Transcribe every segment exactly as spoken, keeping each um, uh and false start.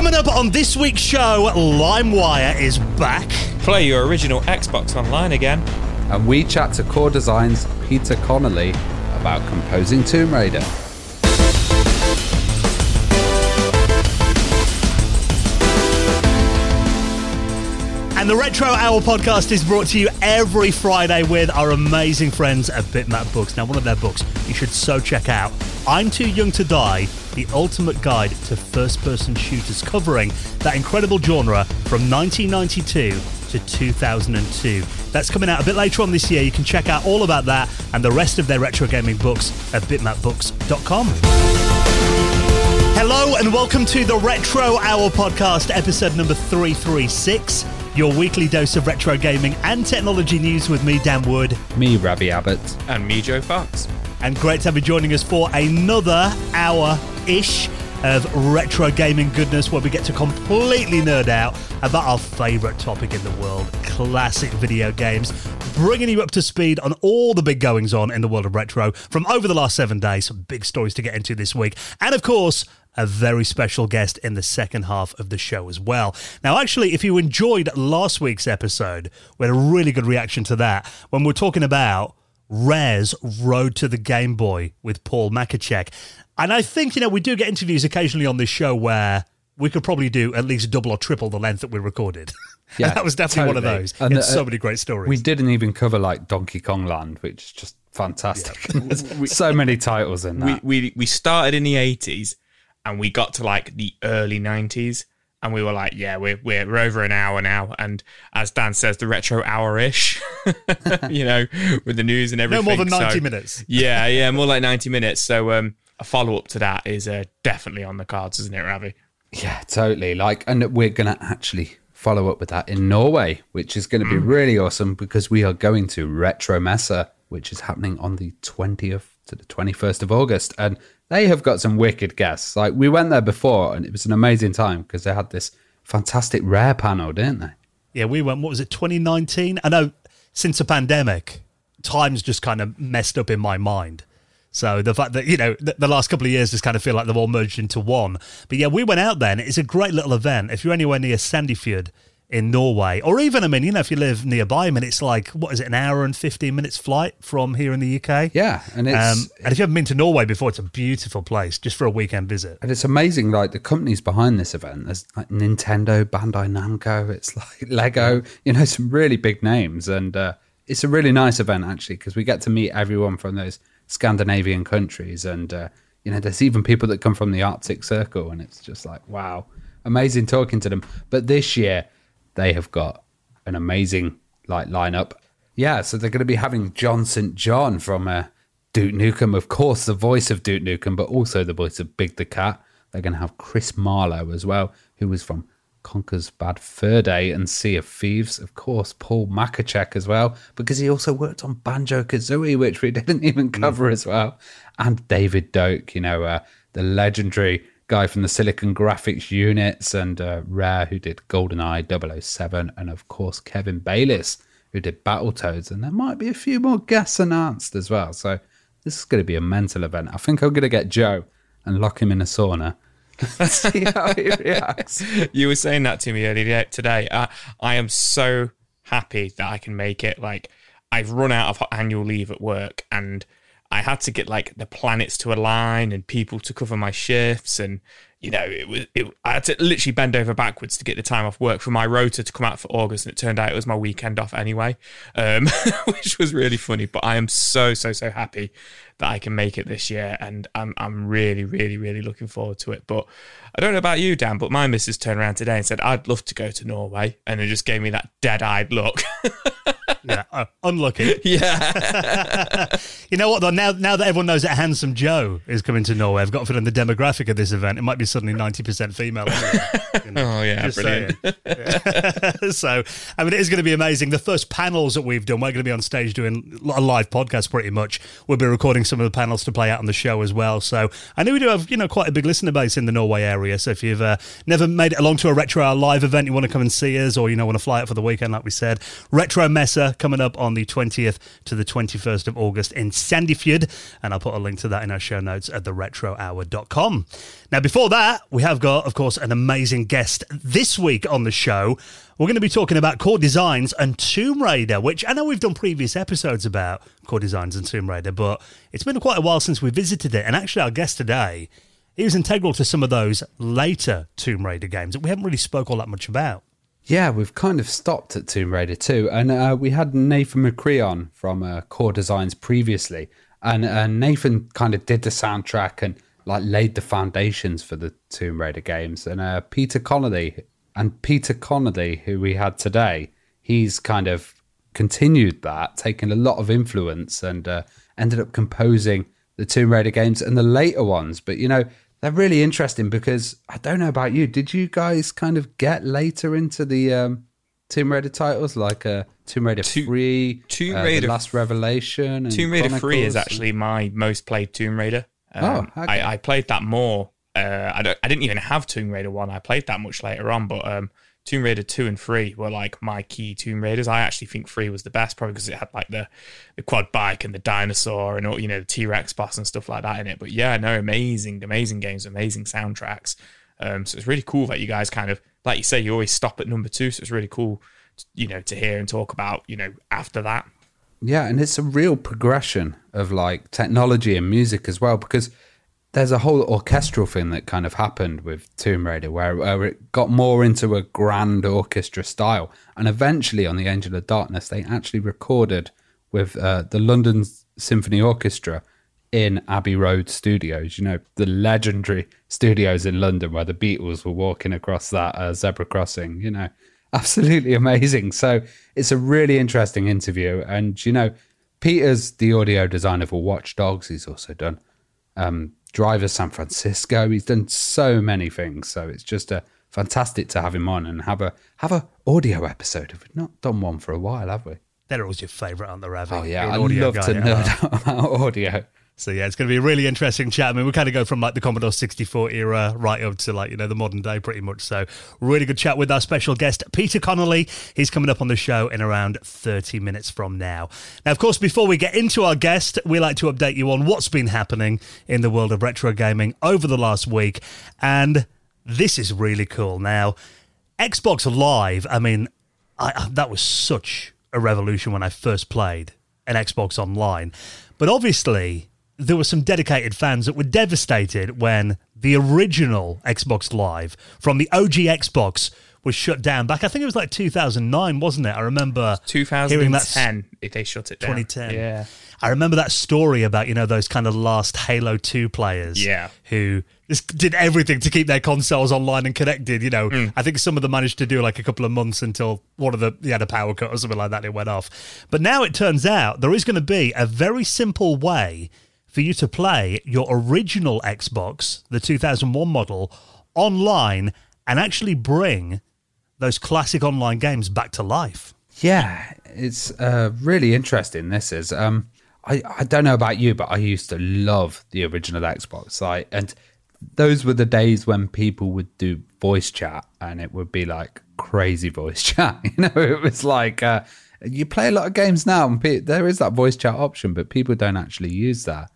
Coming up on this week's show, LimeWire is back. Play your original Xbox online again. And we chat to Core Design's Peter Connelly about composing Tomb Raider. And the Retro Hour podcast is brought to you every Friday with our amazing friends at Bitmap Books. Now, one of their books you should so check out, I'm Too Young to Die, The Ultimate Guide to First-Person Shooters, covering that incredible genre from nineteen ninety-two to two thousand two. That's coming out a bit later on this year. You can check out all about that and the rest of their retro gaming books at bitmap books dot com. Hello and welcome to the Retro Hour podcast, episode number three thirty-six, your weekly dose of retro gaming and technology news with me, Dan Wood. Me, Ravi Abbott. And me, Joe Fox. And great to have you joining us for another hour-ish of retro gaming goodness, where we get to completely nerd out about our favourite topic in the world, classic video games, bringing you up to speed on all the big goings-on in the world of retro from over the last seven days. Some big stories to get into this week. And of course, a very special guest in the second half of the show as well. Now, actually, if you enjoyed last week's episode, we had a really good reaction to that when we're talking about Rare's Road to the Game Boy with Paul Makachek. And I think, you know, we do get interviews occasionally on this show where we could probably do at least double or triple the length that we recorded. Yeah, and that was definitely totally. One of those. And it's uh, so many great stories. We didn't even cover, like, Donkey Kong Land, which is just fantastic. Yeah. we, so many titles in that. We, we, we started in the eighties and we got to, like, the early nineties. And we were like, yeah, we're, we're over an hour now. And as Dan says, the retro hour-ish, you know, with the news and everything. No more than ninety so, minutes. Yeah, yeah, more like ninety minutes. So um, a follow-up to that is uh, definitely on the cards, isn't it, Ravi? Yeah, totally. Like, and we're going to actually follow up with that in Norway, which is going to be mm. really awesome because we are going to Retro Messa, which is happening on the twentieth to the twenty-first of August. And they have got some wicked guests. Like, we went there before and it was an amazing time because they had this fantastic Rare panel, didn't they? Yeah, we went, what was it, twenty nineteen? I know since the pandemic, time's just kind of messed up in my mind. So the fact that, you know, the last couple of years just kind of feel like they've all merged into one. But yeah, we went out then. It's a great little event. If you're anywhere near Sandefjord in Norway, or even, I mean, you know, if you live nearby, I mean, it's like, what is it, an hour and fifteen minutes flight from here in the U K? Yeah. And it's, um, and if you haven't been to Norway before, it's a beautiful place just for a weekend visit. And it's amazing, like, the companies behind this event. There's like Nintendo, Bandai Namco, it's like Lego, you know, some really big names. And uh, it's a really nice event, actually, because we get to meet everyone from those Scandinavian countries. And, uh, you know, there's even people that come from the Arctic Circle. And it's just like, wow, amazing talking to them. But this year, they have got an amazing like lineup. Yeah, so they're going to be having John Saint John from uh, Duke Nukem, of course, the voice of Duke Nukem, but also the voice of Big the Cat. They're going to have Chris Marlowe as well, who was from Conker's Bad Fur Day and Sea of Thieves. Of course, Paul Makachek as well, because he also worked on Banjo-Kazooie, which we didn't even cover mm. as well. And David Doak, you know, uh, the legendary guy from the Silicon Graphics units and uh, Rare, who did GoldenEye double oh seven, and of course Kevin Bayliss, who did Battletoads, and there might be a few more guests announced as well. So this is going to be a mental event. I think I'm going to get Joe and lock him in a sauna and see how he reacts. You were saying that to me earlier today. Uh, I am so happy that I can make it. Like, I've run out of annual leave at work and I had to get, like, the planets to align and people to cover my shifts. And, you know, it was it, I had to literally bend over backwards to get the time off work for my rota to come out for August. And it turned out it was my weekend off anyway, um, which was really funny. But I am so, so, so happy that I can make it this year. And I'm I'm really, really, really looking forward to it. But I don't know about you, Dan, but my missus turned around today and said, I'd love to go to Norway. And it just gave me that dead-eyed look. Yeah, uh, unlucky. Yeah. You know what, though? Now now that everyone knows that Handsome Joe is coming to Norway, I've got to fit in the demographic of this event. It might be suddenly ninety percent female. You know, oh, yeah, brilliant. Yeah. So, I mean, it is going to be amazing. The first panels that we've done, we're going to be on stage doing a live podcast pretty much. We'll be recording some of the panels to play out on the show as well. So I know we do have, you know, quite a big listener base in the Norway area. So if you've uh, never made it along to a Retro Hour live event, you want to come and see us, or, you know, want to fly out for the weekend, like we said, Retro Messa coming up on the twentieth to the twenty-first of August in Sandyford, and I'll put a link to that in our show notes at the retro hour dot com. Now, before that, we have got, of course, an amazing guest this week on the show. We're going to be talking about Core Designs and Tomb Raider, which I know we've done previous episodes about Core Designs and Tomb Raider, but it's been quite a while since we visited it. And actually, our guest today, he was integral to some of those later Tomb Raider games that we haven't really spoke all that much about. Yeah, we've kind of stopped at Tomb Raider two, and uh, we had Nathan McCree on from uh, Core Designs previously, and uh, Nathan kind of did the soundtrack and like laid the foundations for the Tomb Raider games, and uh, Peter Connelly. And Peter Connelly, who we had today, he's kind of continued that, taken a lot of influence and uh, ended up composing the Tomb Raider games and the later ones. But, you know, they're really interesting because I don't know about you. Did you guys kind of get later into the um, Tomb Raider titles like uh, Tomb Raider to- three, Tomb uh, Raider, The Last Revelation? And Tomb Raider Chronicles? three is actually my most played Tomb Raider. Um, oh, okay. I, I played that more. Uh, I, don't, I didn't even have Tomb Raider one. I played that much later on, but um, Tomb Raider two and three were like my key Tomb Raiders. I actually think three was the best, probably because it had like the, the quad bike and the dinosaur and all, you know, the T-Rex boss and stuff like that in it. But yeah, no, amazing, amazing games, amazing soundtracks. Um, so it's really cool that you guys kind of, like you say, you always stop at number two. So it's really cool, to, you know, to hear and talk about, you know, after that. Yeah, and it's a real progression of like technology and music as well, because there's a whole orchestral thing that kind of happened with Tomb Raider where, where it got more into a grand orchestra style. And eventually on the Angel of Darkness, they actually recorded with uh, the London Symphony Orchestra in Abbey Road Studios, you know, the legendary studios in London where the Beatles were walking across that uh, zebra crossing, you know, absolutely amazing. So it's a really interesting interview. And, you know, Peter's the audio designer for Watch Dogs. He's also done um Driver San Francisco. He's done so many things, so it's just a fantastic to have him on and have a have a audio episode. We've not done one for a while, have we? They're always your favourite, aren't they, Ravi? Oh yeah, I love to nerd out about audio. So yeah, it's going to be a really interesting chat. I mean, we kind of go from like the Commodore sixty-four era right up to like, you know, the modern day pretty much. So really good chat with our special guest, Peter Connelly. He's coming up on the show in around thirty minutes from now. Now, of course, before we get into our guest, we like to update you on what's been happening in the world of retro gaming over the last week. And this is really cool. Now, Xbox Live, I mean, I, that was such a revolution when I first played an Xbox Online. But obviously, there were some dedicated fans that were devastated when the original Xbox Live from the O G Xbox was shut down back. I think it was like two thousand nine, wasn't it? I remember twenty ten, if they shut it down. twenty ten. Yeah. I remember that story about, you know, those kind of last Halo two players yeah. who just did everything to keep their consoles online and connected, you know. Mm. I think some of them managed to do like a couple of months until one of the, they had a power cut or something like that and it went off. But now it turns out there is going to be a very simple way for you to play your original Xbox, the two thousand one model, online and actually bring those classic online games back to life. Yeah, it's uh, really interesting, this is. Um, I, I don't know about you, but I used to love the original Xbox. Like, and those were the days when people would do voice chat, and it would be like crazy voice chat. You know, it was like... Uh, you play a lot of games now, and pe- there is that voice chat option, but people don't actually use that.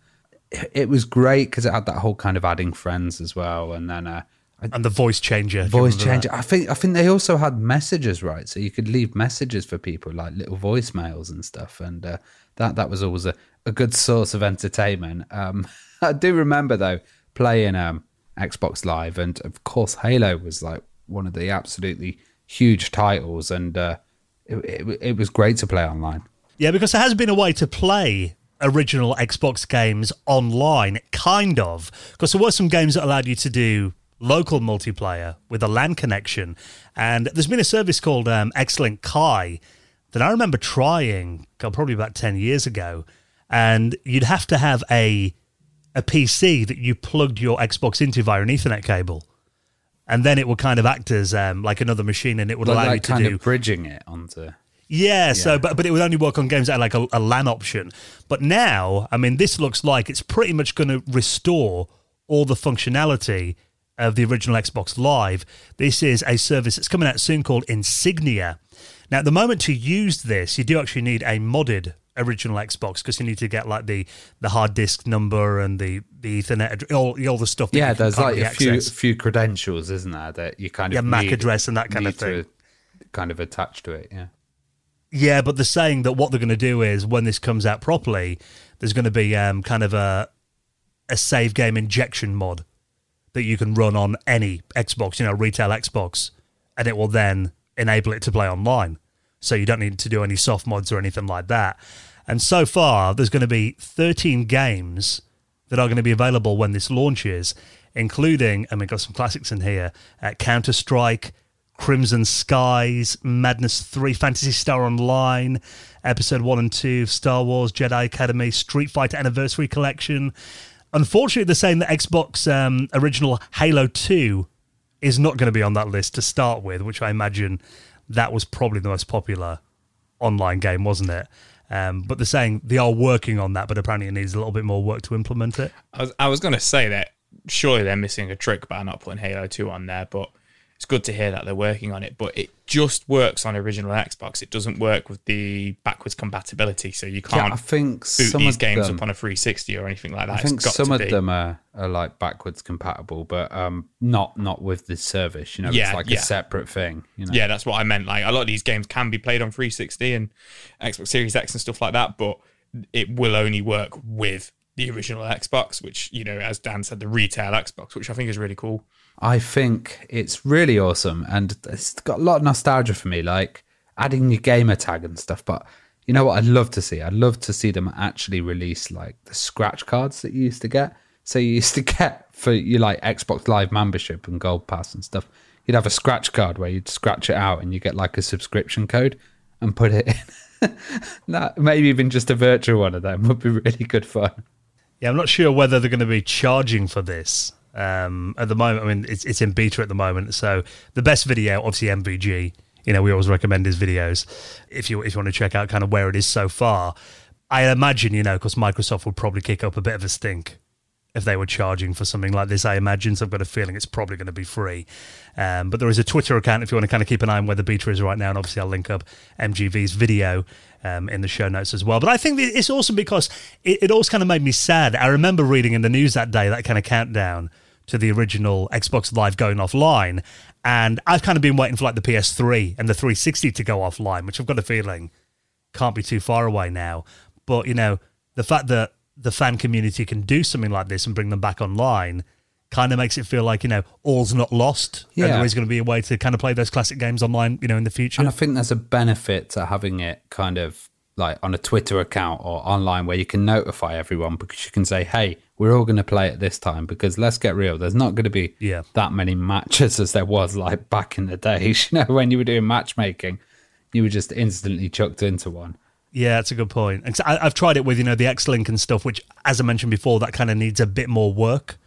It was great because it had that whole kind of adding friends as well, and then uh, I, and the voice changer, voice changer. That? I think I think they also had messages, right? So you could leave messages for people, like little voicemails and stuff, and uh, that that was always a, a good source of entertainment. Um, I do remember though playing um, Xbox Live, and of course Halo was like one of the absolutely huge titles, and uh, it, it, it was great to play online. Yeah, because there has been a way to play original Xbox games online, kind of, because there were some games that allowed you to do local multiplayer with a LAN connection, and there's been a service called um, Xlink Kai that I remember trying God, probably about ten years ago, and you'd have to have a a P C that you plugged your Xbox into via an Ethernet cable, and then it would kind of act as um, like another machine, and it would well, allow like you to kind do... of bridging it onto... Yeah, yeah, so but but it would only work on games that had like a, a LAN option. But now, I mean, this looks like it's pretty much going to restore all the functionality of the original Xbox Live. This is a service that's coming out soon called Insignia. Now, at the moment to use this, you do actually need a modded original Xbox, because you need to get like the, the hard disk number and the, the Ethernet, all, all the stuff. That yeah, you there's like a few, few credentials, isn't there, that you kind of yeah, need, Mac address and that kind of thing. To kind of attach to it, yeah. Yeah, but they're saying that what they're going to do is when this comes out properly, there's going to be um, kind of a a save game injection mod that you can run on any Xbox, you know, retail Xbox, and it will then enable it to play online. So you don't need to do any soft mods or anything like that. And so far, there's going to be thirteen games that are going to be available when this launches, including, and we've got some classics in here, uh, Counter-Strike, Crimson Skies, Madness three, Phantasy Star Online, Episode one and two, Star Wars, Jedi Academy, Street Fighter Anniversary Collection. Unfortunately, they're saying that Xbox um, original Halo two is not going to be on that list to start with, which I imagine that was probably the most popular online game, wasn't it? Um, but they're saying they are working on that, but apparently it needs a little bit more work to implement it. I was, I was going to say that surely they're missing a trick by not putting Halo two on there, but it's good to hear that they're working on it, but it just works on original Xbox. It doesn't work with the backwards compatibility, so you can't yeah, I think boot some these of games them, up on a three sixty or anything like that. I think it's got some to of be. them are, are like backwards compatible, but um, not not with the service. You know, yeah, it's like yeah. a separate thing. You know? Yeah, that's what I meant. Like a lot of these games can be played on three sixty and Xbox Series X and stuff like that, but it will only work with the original Xbox, which, you know, as Dan said, the retail Xbox, which I think is really cool. I think it's really awesome, and it's got a lot of nostalgia for me, like adding your gamer tag and stuff. But you know what I'd love to see? I'd love to see them actually release like the scratch cards that you used to get. So you used to get for your like Xbox Live membership and Gold Pass and stuff, you'd have a scratch card where you'd scratch it out and you get like a subscription code and put it in. That, maybe even just a virtual one of them would be really good fun. Yeah, I'm not sure whether they're going to be charging for this. Um, at the moment, I mean, it's it's in beta at the moment. So the best video, obviously M V G, you know, we always recommend his videos if you if you want to check out kind of where it is so far. I imagine, you know, because Microsoft would probably kick up a bit of a stink if they were charging for something like this, I imagine. So I've got a feeling it's probably going to be free. Um, but there is a Twitter account if you want to kind of keep an eye on where the beta is right now. And obviously I'll link up M G V's video um, in the show notes as well. But I think it's awesome because it, it always kind of made me sad. I remember reading in the news that day, that kind of countdown to the original Xbox Live going offline. And I've kind of been waiting for like the P S three and the three sixty to go offline, which I've got a feeling can't be too far away now. But, you know, the fact that the fan community can do something like this and bring them back online kind of makes it feel like, you know, all's not lost. Yeah. And there is going to be a way to kind of play those classic games online, you know, in the future. And I think there's a benefit to having it kind of like on a Twitter account or online where you can notify everyone, because you can say, hey, we're all going to play it this time, because let's get real. There's not going to be yeah. that many matches as there was like back in the days, you know, when you were doing matchmaking, you were just instantly chucked into one. Yeah, that's a good point. I've tried it with, you know, the X-Link and stuff, which, as I mentioned before, that kind of needs a bit more work,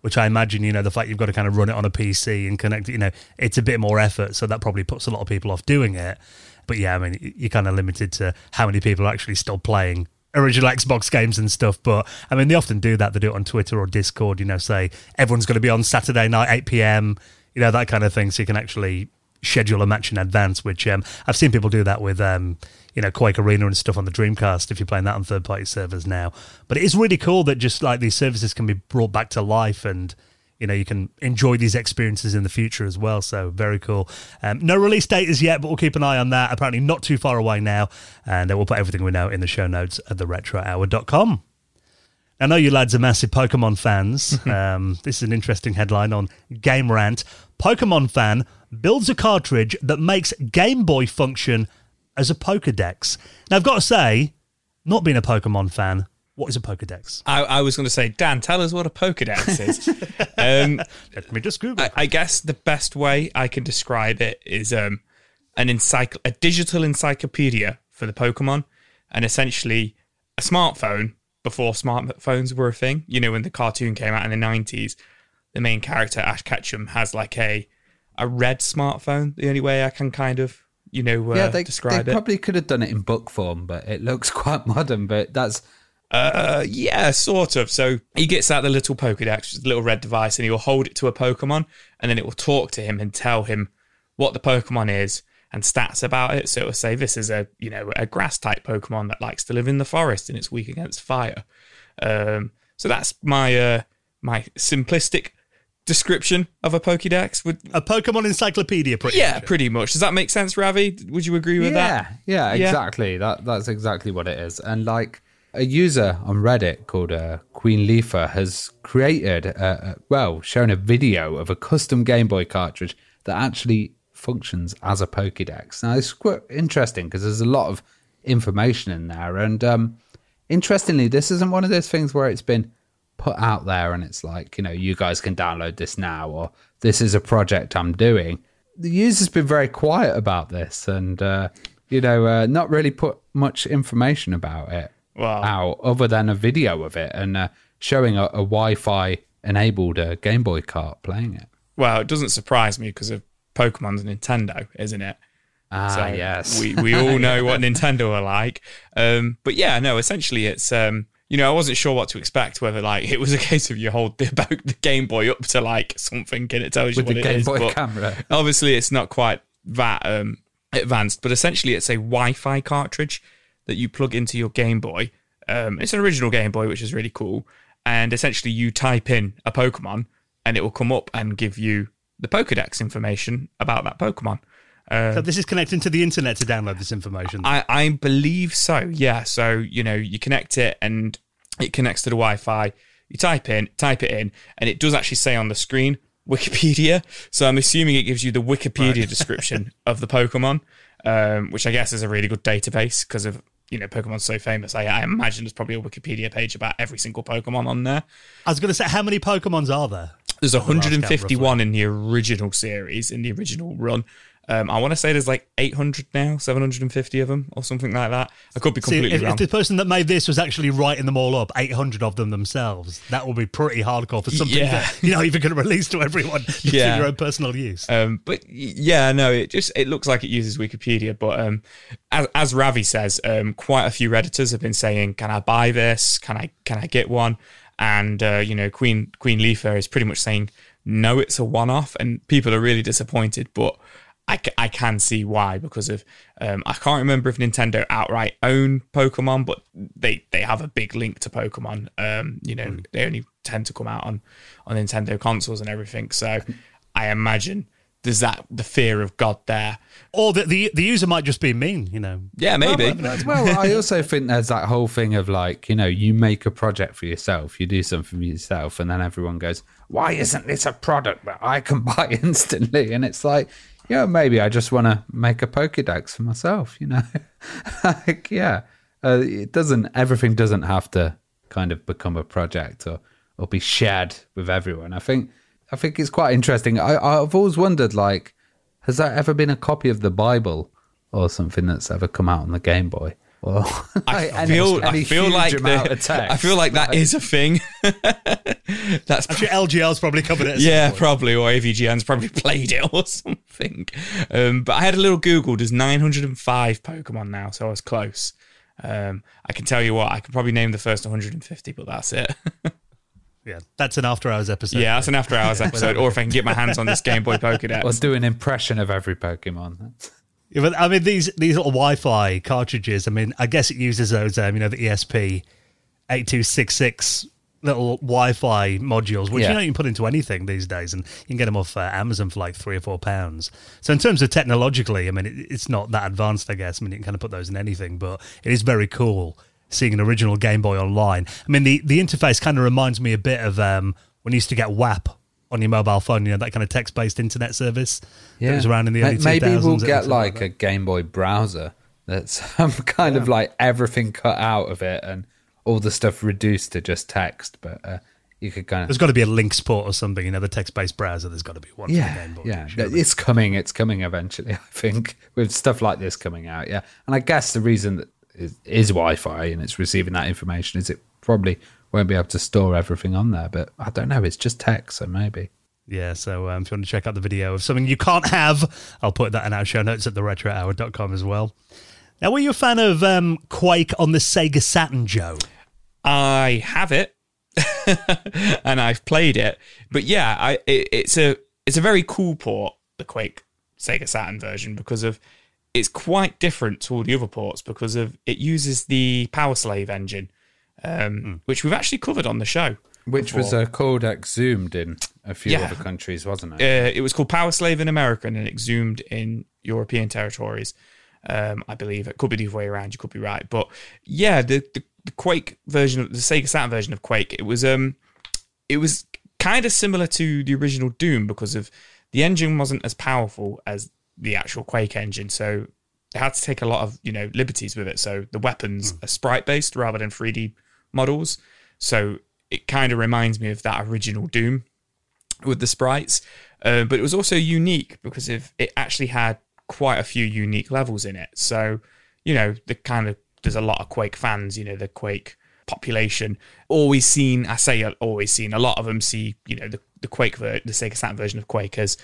which I imagine, you know, the fact you've got to kind of run it on a P C and connect it, you know, it's a bit more effort. So that probably puts a lot of people off doing it. But yeah, I mean, you're kind of limited to how many people are actually still playing original Xbox games and stuff. But I mean, they often do that. They do it on Twitter or Discord, you know, say everyone's going to be on Saturday night, eight p.m., you know, that kind of thing. So you can actually schedule a match in advance, which um, I've seen people do that with, um, you know, Quake Arena and stuff on the Dreamcast if you're playing that on third-party servers now. But it is really cool that just, like, these services can be brought back to life and, you know, you can enjoy these experiences in the future as well. So very cool. Um, no release date as yet, but we'll keep an eye on that. Apparently not too far away now. And we'll put everything we know in the show notes at the retro hour dot com. I know you lads are massive Pokemon fans. um, this is an interesting headline on Game Rant. Pokemon fan builds a cartridge that makes Game Boy function as a Pokedex. Now, I've got to say, not being a Pokemon fan, what is a Pokedex? I, I was going to say, Dan, tell us what a Pokedex is. um, Let me just Google. I, I guess the best way I can describe it is um, an encycl- a digital encyclopedia for the Pokemon, and essentially a smartphone before smartphones were a thing. You know, when the cartoon came out in the nineties, the main character, Ash Ketchum, has like a a red smartphone, the only way I can kind of, you know, uh, yeah, they, describe they it. They probably could have done it in book form, but it looks quite modern, but that's... Uh, yeah, sort of. So he gets out the little Pokedex, the little red device, and he will hold it to a Pokemon, and then it will talk to him and tell him what the Pokemon is, and stats about it. So it'll say this is a, you know, a grass type Pokemon that likes to live in the forest and it's weak against fire. Um, so that's my uh, my simplistic description of a Pokédex with a Pokemon encyclopedia. Pretty yeah, much. pretty much. Does that make sense, Ravi? Would you agree with yeah, that? Yeah, exactly. yeah, exactly. That that's exactly what it is. And like a user on Reddit called uh, Queen Leafa has created, a, a, well, shown a video of a custom Game Boy cartridge that actually functions as a Pokédex. Now it's quite interesting because there's a lot of information in there, and um, interestingly, this isn't one of those things where it's been put out there and it's like, you know, you guys can download this now, or this is a project I'm doing. The user's been very quiet about this and, uh, you know, uh, not really put much information about it wow. out other than a video of it and uh, showing a, a Wi-Fi enabled uh, Game Boy cart playing it. Well, it doesn't surprise me because of Pokemon's Nintendo, isn't it? Ah, so yes. we, we all know yeah. what Nintendo are like. Um, but yeah, no, essentially it's... Um, You know, I wasn't sure what to expect, whether, like, it was a case of you hold the, about the Game Boy up to, like, something and it tells you what it is. With the Game Boy camera. Obviously, it's not quite that um, advanced, but essentially it's a Wi-Fi cartridge that you plug into your Game Boy. Um, it's an original Game Boy, which is really cool. And essentially you type in a Pokemon and it will come up and give you the Pokedex information about that Pokemon. Um, so this is connecting to the internet to download this information? I, I believe so, yeah. So, you know, you connect it and it connects to the Wi-Fi. You type in, type it in, and it does actually say on the screen, Wikipedia. So I'm assuming it gives you the Wikipedia right. description of the Pokemon, um, which I guess is a really good database because of, you know, Pokemon's so famous. I, I imagine there's probably a Wikipedia page about every single Pokemon on there. I was going to say, how many Pokemons are there? There's one hundred fifty-one in the original series, in the original run. Um, I want to say there's like eight hundred now, seven hundred fifty of them or something like that. I could be completely See, if, wrong. If the person that made this was actually writing them all up, eight hundred of them themselves, that would be pretty hardcore for something yeah. that you're not even going to release to everyone for yeah. your own personal use. Um, but yeah, no, it just it looks like it uses Wikipedia. But um, as, as Ravi says, um, quite a few Redditors have been saying, can I buy this? Can I can I get one? And, uh, you know, Queen, Queen Leafa is pretty much saying, no, it's a one-off. And people are really disappointed, but... I, I can see why, because of um, I can't remember if Nintendo outright own Pokemon, but they, they have a big link to Pokemon. Um, you know, mm. they only tend to come out on, on Nintendo consoles and everything. So I imagine there's that the fear of God there, or that the the user might just be mean. You know, yeah, maybe. Well, well, I also think there's that whole thing of like, you know, you make a project for yourself, you do something for yourself, and then everyone goes, "Why isn't this a product that I can buy instantly?" And it's like. Yeah, maybe I just want to make a Pokédex for myself, you know. like, yeah, uh, it doesn't. Everything doesn't have to kind of become a project or, or be shared with everyone. I think I think it's quite interesting. I, I've always wondered, like, has there ever been a copy of the Bible or something that's ever come out on the Game Boy? Or like I feel, any, any I feel like the, I feel like that like, is a thing. That's I'm sure L G R's probably covered it. Yeah, probably, or A V G N's probably played it or something. Um, but I had a little Google. There's nine hundred five Pokemon now, so I was close. Um, I can tell you what, I could probably name the first one hundred fifty, but that's it. Yeah, that's an After Hours episode. Yeah, that's an After Hours episode. Or if I can get my hands on this Game Boy Pokédex, let's do an impression of every Pokemon. Yeah, but I mean, these these little Wi-Fi cartridges, I mean, I guess it uses those, um, you know, the E S P eighty-two sixty-six little Wi-Fi modules, which yeah. you know you can put into anything these days, and you can get them off uh, Amazon for like three or four pounds. So in terms of technologically, I mean, it, it's not that advanced, I guess. I mean, you can kind of put those in anything, but it is very cool seeing an original Game Boy online. I mean, the, the interface kind of reminds me a bit of um, when you used to get W A P on your mobile phone, you know, that kind of text-based internet service yeah. that was around in the early Maybe two thousands. Maybe we'll get like, like a Game Boy browser that's um, kind yeah. of like everything cut out of it and all the stuff reduced to just text, but uh, you could kind of... There's got to be a Links port or something, you know, the text-based browser, there's got to be one yeah, for the Game Boy. Yeah, surely. It's coming, it's coming eventually, I think, with stuff like this coming out, yeah. And I guess the reason that it is Wi-Fi and it's receiving that information is it probably... won't be able to store everything on there, but I don't know, it's just text, so maybe. Yeah, so um, if you want to check out the video of something you can't have, I'll put that in our show notes at the retro hour dot com as well. Now, were you a fan of um, Quake on the Sega Saturn, Joe? I have it, and I've played it, but yeah, I, it, it's a it's a very cool port, the Quake Sega Saturn version, because of it's quite different to all the other ports because of it uses the Power Slave engine, um, mm. which we've actually covered on the show. Which before. was a codec zoomed in a few yeah. other countries, wasn't it? Uh, it was called Power Slave in America, and it zoomed in European territories. Um, I believe it could be the other way around. You could be right, but yeah, the, the, the Quake version of the Sega Saturn version of Quake, it was um, it was kind of similar to the original Doom because of the engine wasn't as powerful as the actual Quake engine, so they had to take a lot of you know liberties with it. So the weapons mm. are sprite based rather than three D models. So it kind of reminds me of that original Doom with the sprites, uh, but it was also unique because if it actually had quite a few unique levels in it. So, you know, the kind of, there's a lot of Quake fans, you know, the Quake population always seen, I say always seen, a lot of them see, you know, the, the Quake, ver- the Sega Saturn version of Quake as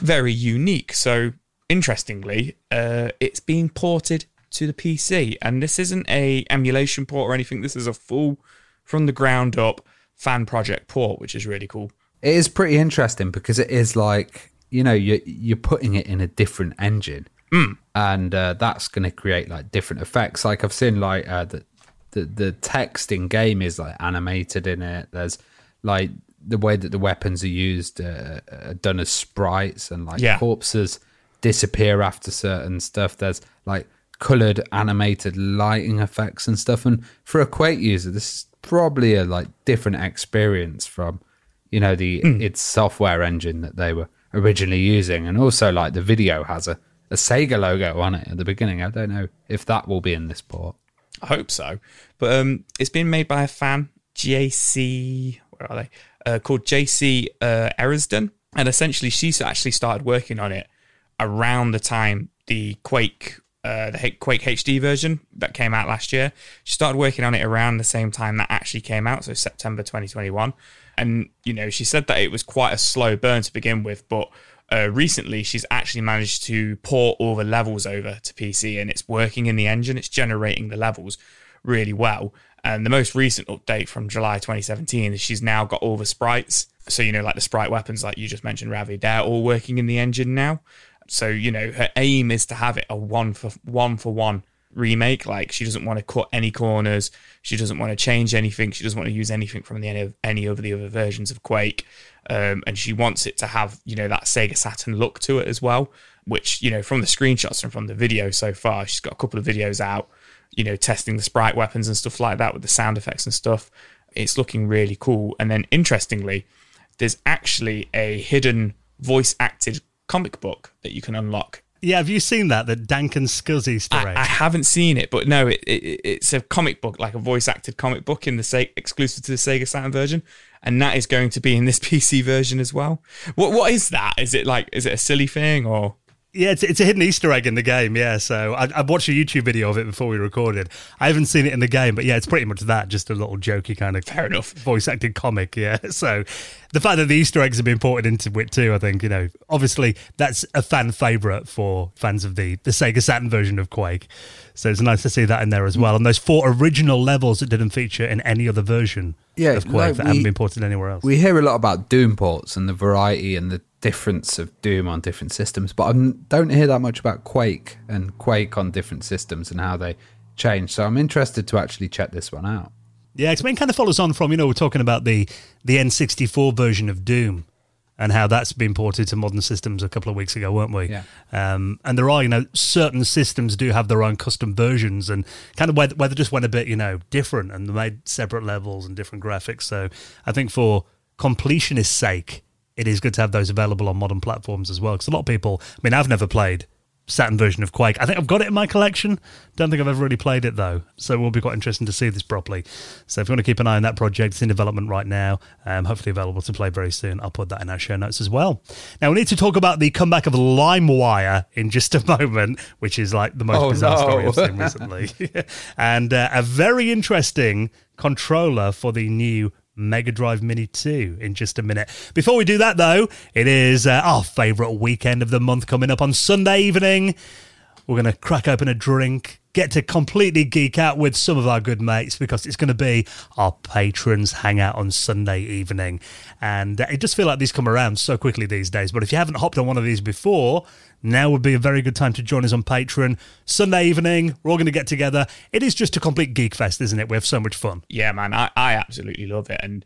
very unique. So interestingly, uh, it's being ported to the P C, and this isn't a emulation port or anything. This is a full from the ground up fan project port, which is really cool. It is pretty interesting because it is like, you know, you're, you're putting it in a different engine mm. and uh, that's going to create like different effects. Like I've seen like uh, the, the, the text in game is like animated in it. There's like the way that the weapons are used uh, are done as sprites, and like yeah. corpses disappear after certain stuff. There's like coloured animated lighting effects and stuff. And for a Quake user, this is probably a like different experience from, you know, the mm. its software engine that they were originally using. And also like the video has a, a Sega logo on it at the beginning. I don't know if that will be in this port. I hope so. But um, it's been made by a fan, J C, where are they? Uh, called J C uh, Erisden. And essentially she's actually started working on it around the time the Quake, uh, the H- Quake H D version that came out last year. She started working on it around the same time that actually came out, so September twenty twenty-one. And, you know, she said that it was quite a slow burn to begin with, but uh, recently she's actually managed to port all the levels over to P C, and it's working in the engine. It's generating the levels really well. And the most recent update from July twenty seventeen is she's now got all the sprites. So, you know, like the sprite weapons, like you just mentioned, Ravi, they're all working in the engine now. So, you know, her aim is to have it a one for one for one remake. Like, she doesn't want to cut any corners, she doesn't want to change anything, she doesn't want to use anything from the any of any of the other versions of Quake, um and she wants it to have, you know, that Sega Saturn look to it as well, which, you know, from the screenshots and from the video so far, she's got a couple of videos out, you know, testing the sprite weapons and stuff like that with the sound effects and stuff. It's looking really cool. And then interestingly, there's actually a hidden voice acted comic book that you can unlock. Yeah, have you seen that, the Dank and Scuzz Easter egg? I, I haven't seen it, but no, it, it it's a comic book, like a voice-acted comic book in the Se- exclusive to the Sega Saturn version, and that is going to be in this P C version as well. What What is that? Is it like, is it a silly thing, or...? Yeah, it's, it's a hidden Easter egg in the game, yeah. So I, I watched a YouTube video of it before we recorded. I haven't seen it in the game, but yeah, it's pretty much that, just a little jokey kind of Fair enough. voice-acted comic, yeah. So the fact that the Easter eggs have been ported into it too, I think, you know, obviously that's a fan favourite for fans of the, the Sega Saturn version of Quake. So it's nice to see that in there as well. And those four original levels that didn't feature in any other version yeah, of Quake like that we, haven't been ported anywhere else. We hear a lot about Doom ports and the variety and the difference of Doom on different systems, but I don't hear that much about Quake and Quake on different systems and how they change. So I'm interested to actually check this one out. Yeah, because I mean, kind of follows on from, you know, we're talking about the the N sixty-four version of Doom and how that's been ported to modern systems a couple of weeks ago, weren't we? Yeah. Um, and there are, you know, certain systems do have their own custom versions, and kind of where, where they just went a bit, you know, different and made separate levels and different graphics. So I think for completionist's sake, it is good to have those available on modern platforms as well, because a lot of people, I mean, I've never played Saturn version of Quake. I think I've got it in my collection. Don't think I've ever really played it, though. So it will be quite interesting to see this properly. So if you want to keep an eye on that project, it's in development right now. Um, hopefully available to play very soon. I'll put that in our show notes as well. Now, we need to talk about the comeback of LimeWire in just a moment, which is like the most oh, bizarre no. story I've seen recently. And uh, a very interesting controller for the new Mega Drive Mini two in just a minute. Before we do that, though, it is uh, our favourite weekend of the month coming up on Sunday evening. We're going to crack open a drink, get to completely geek out with some of our good mates, because it's going to be our patrons hangout on Sunday evening. And it does feel like these come around so quickly these days, but if you haven't hopped on one of these before, now would be a very good time to join us on Patreon. Sunday evening, we're all going to get together. It is just a complete geek fest, isn't it? We have so much fun. Yeah, man, I, I absolutely love it. And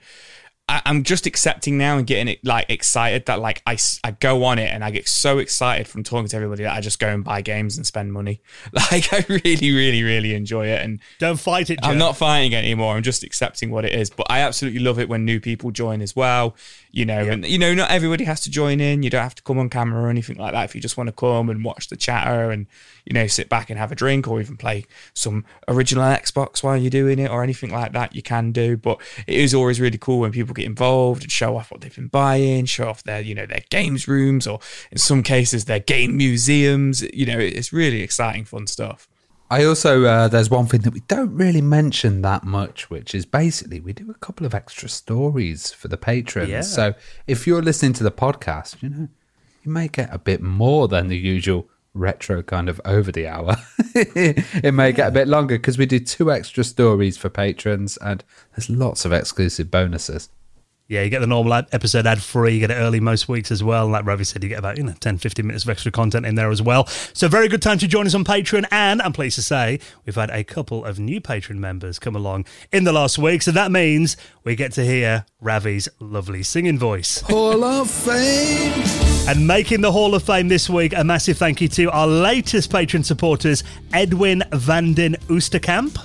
I, I'm just accepting now and getting it like excited that like I, I go on it and I get so excited from talking to everybody that I just go and buy games and spend money. Like I really, really, really enjoy it. And don't fight it, Joe. I'm not fighting it anymore. I'm just accepting what it is. But I absolutely love it when new people join as well. You know, yeah. And you know, not everybody has to join in. You don't have to come on camera or anything like that. If you just want to come and watch the chatter and, you know, sit back and have a drink or even play some original Xbox while you're doing it or anything like that, you can do. But it is always really cool when people get involved and show off what they've been buying, show off their, you know, their games rooms or in some cases their game museums. You know, it's really exciting, fun stuff. I also, uh, there's one thing that we don't really mention that much, which is basically we do a couple of extra stories for the patrons. Yeah. So if you're listening to the podcast, you know, you may get a bit more than the usual retro kind of over the hour. It may get a bit longer because we do two extra stories for patrons and there's lots of exclusive bonuses. Yeah, you get the normal ad- episode ad-free, you get it early most weeks as well. Like Ravi said, you get about, you know, ten, fifteen minutes of extra content in there as well. So very good time to join us on Patreon. And I'm pleased to say we've had a couple of new Patreon members come along in the last week. So that means we get to hear Ravi's lovely singing voice. Hall of Fame! And making the Hall of Fame this week, a massive thank you to our latest Patreon supporters, Edwin Vanden Oosterkamp,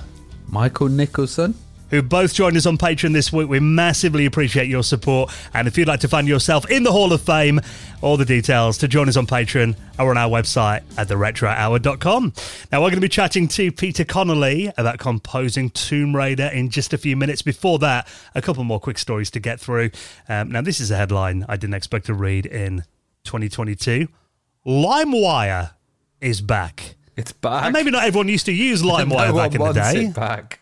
Michael Nicholson, who both joined us on Patreon this week. We massively appreciate your support. And if you'd like to find yourself in the Hall of Fame, all the details to join us on Patreon are on our website at the retro hour dot com. Now, we're going to be chatting to Peter Connelly about composing Tomb Raider in just a few minutes. Before that, a couple more quick stories to get through. Um, now, this is a headline I didn't expect to read in twenty twenty-two. LimeWire is back. It's back. And maybe not everyone used to use LimeWire no back in the day. It back.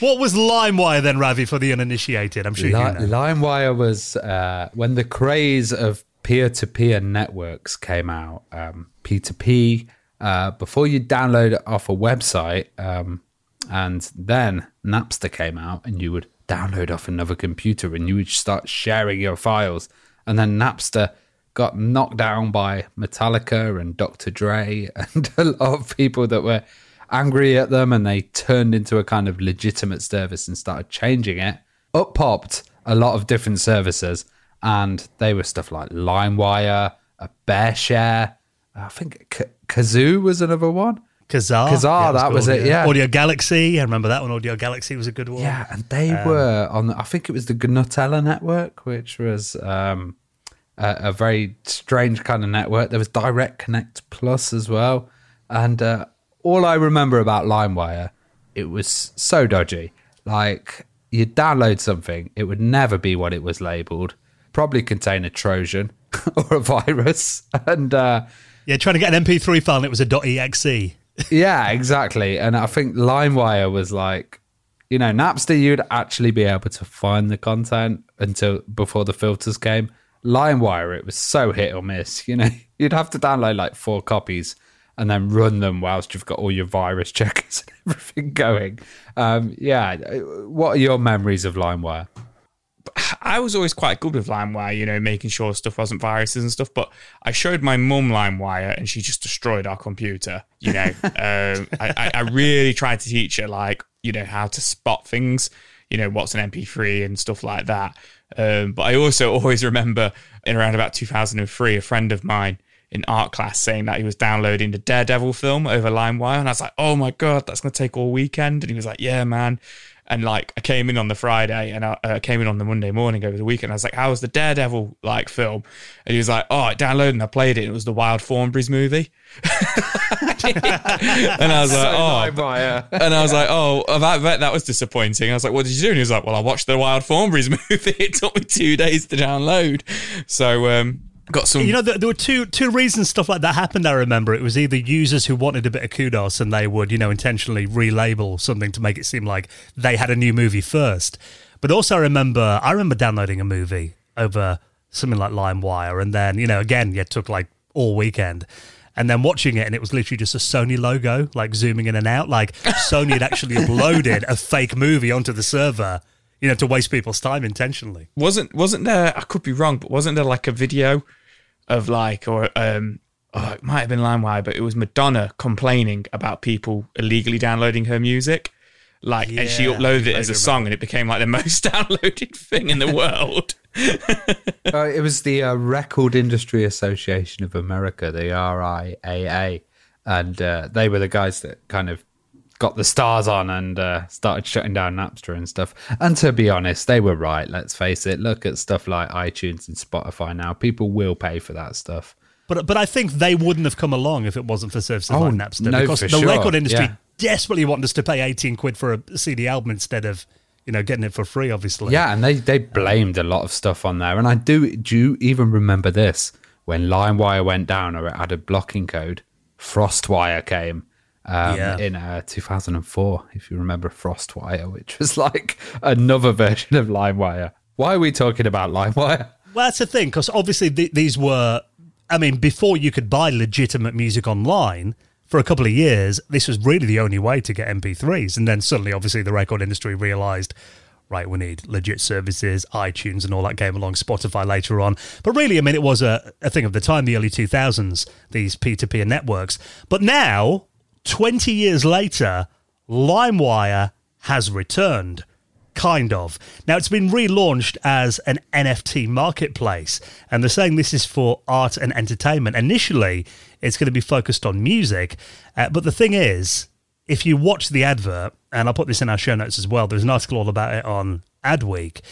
What was LimeWire then, Ravi, for the uninitiated? I'm sure Li- you know. LimeWire was uh, when the craze of peer-to-peer networks came out. Um, P two P, uh, before you download it off a website, um, and then Napster came out, and you would download off another computer, and you would start sharing your files. And then Napster got knocked down by Metallica and Doctor Dre and a lot of people that were angry at them, and they turned into a kind of legitimate service and started changing it. Up popped a lot of different services, and they were stuff like LimeWire, a BearShare, I think K- Kazoo was another one. Kazaa. Kazaa, yeah, that was, was it, yeah. Audio Galaxy, I remember that one. Audio Galaxy was a good one. Yeah, and they um, were on, the, I think it was the Nutella network, which was um, a, a very strange kind of network. There was Direct Connect Plus as well, and uh, all I remember about LimeWire, it was so dodgy. Like, you'd download something, it would never be what it was labelled, probably contain a Trojan or a virus. And uh, yeah, trying to get an M P three file and it was a .exe. Yeah, exactly. And I think LimeWire was like, you know, Napster, you'd actually be able to find the content until before the filters came. LimeWire, it was so hit or miss. You know, you'd have to download like four copies and then run them whilst you've got all your virus checkers and everything going. Um, yeah, what are your memories of LimeWire? I was always quite good with LimeWire, you know, making sure stuff wasn't viruses and stuff, but I showed my mum LimeWire and she just destroyed our computer, you know. um, I, I really tried to teach her, like, you know, how to spot things, you know, what's an M P three and stuff like that. Um, but I also always remember in around about two thousand three, a friend of mine in art class saying that he was downloading the Daredevil film over LimeWire. And I was like, oh my God, that's going to take all weekend. And he was like, yeah, man. And like, I came in on the Friday and I uh, came in on the Monday morning over the weekend. I was like, how was the Daredevil like film? And he was like, oh, I downloaded and I played it. It was the Wild Thornberrys movie. and I was so like, oh, yeah. and I was like, oh, I bet that was disappointing. I was like, what did you do? And he was like, well, I watched the Wild Thornberrys movie. It took me two days to download. So, um, got some. You know, there were two two reasons stuff like that happened, I remember. It was either users who wanted a bit of kudos and they would, you know, intentionally relabel something to make it seem like they had a new movie first. But also I remember, I remember downloading a movie over something like LimeWire and then, you know, again, it took like all weekend. And then watching it, and it was literally just a Sony logo, like zooming in and out. Like Sony had actually uploaded a fake movie onto the server, you know, to waste people's time intentionally. Wasn't wasn't there, I could be wrong, but wasn't there like a video of like, or um, oh, it might have been LimeWire, but it was Madonna complaining about people illegally downloading her music. Like, yeah, and she uploaded it as a song, and it became like the most downloaded thing in the world. uh, it was the uh, Record Industry Association of America, the R I A A, and uh, they were the guys that kind of got the stars on and uh, started shutting down Napster and stuff. And to be honest, they were right. Let's face it. Look at stuff like iTunes and Spotify now. People will pay for that stuff. But but I think they wouldn't have come along if it wasn't for services oh, like Napster, no, because the sure. record industry yeah. desperately wanted us to pay eighteen quid for a C D album instead of, you know, getting it for free, obviously. Yeah, and they, they blamed a lot of stuff on there. And I do, do even remember this, when LimeWire went down or it had a blocking code, FrostWire came um, yeah. in uh, two thousand four, if you remember FrostWire, which was like another version of LimeWire. Why are we talking about LimeWire? Well, that's the thing, because obviously th- these were... I mean, before you could buy legitimate music online, for a couple of years, this was really the only way to get M P threes. And then suddenly, obviously, the record industry realised, right, we need legit services, iTunes and all that came along, Spotify later on. But really, I mean, it was a, a thing of the time, the early two thousands, these peer-to-peer networks. But now, twenty years later, LimeWire has returned. Kind of. Now, it's been relaunched as an N F T marketplace, and they're saying this is for art and entertainment. Initially, it's going to be focused on music, uh, but the thing is, if you watch the advert, and I'll put this in our show notes as well, there's an article all about it on Adweek,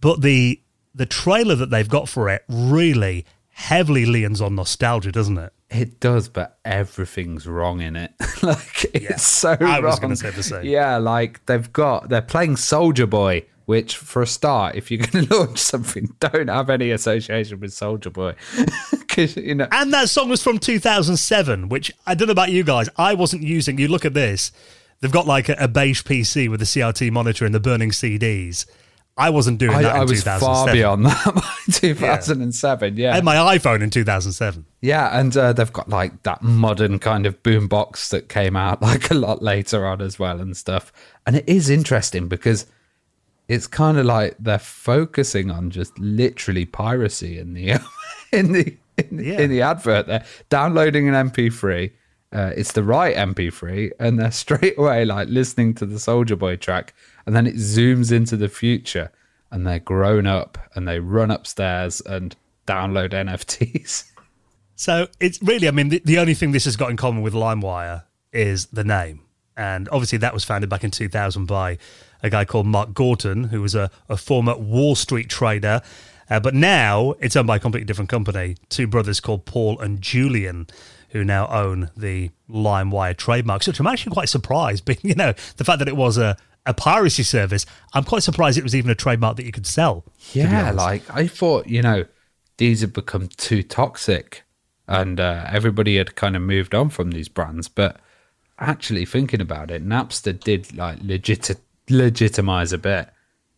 but the the trailer that they've got for it really heavily leans on nostalgia, doesn't it? It does, but everything's wrong in it. Like, it's yeah, so I wrong. I was going to say the same. Yeah, like, they've got... They're playing Soulja Boy, which, for a start, if you're going to launch something, don't have any association with Soulja Boy. You know. And that song was from two thousand seven, which, I don't know about you guys, I wasn't using... You look at this. They've got, like, a, a beige P C with a C R T monitor and the burning C Ds. I wasn't doing I, that in I was two thousand seven. Far beyond that by two thousand seven, yeah. yeah. And my iPhone in two thousand seven. Yeah, and uh, they've got like that modern kind of boombox that came out like a lot later on as well and stuff. And it is interesting because it's kind of like they're focusing on just literally piracy in the in the in, yeah. in the advert. They're downloading an M P three. Uh, it's the right M P three, and they're straight away like listening to the Soulja Boy track, and then it zooms into the future, and they're grown up, and they run upstairs and download N F Ts. So it's really, I mean, the, the only thing this has got in common with LimeWire is the name, and obviously that was founded back in two thousand by a guy called Mark Gorton, who was a, a former Wall Street trader. Uh, but now it's owned by a completely different company, two brothers called Paul and Julian, who now own the LimeWire trademarks, which I'm actually quite surprised. But, you know, the fact that it was a, a piracy service, I'm quite surprised it was even a trademark that you could sell. Yeah, like, I thought, you know, these had become too toxic and uh, everybody had kind of moved on from these brands. But actually thinking about it, Napster did, like, legit- legitimize a bit.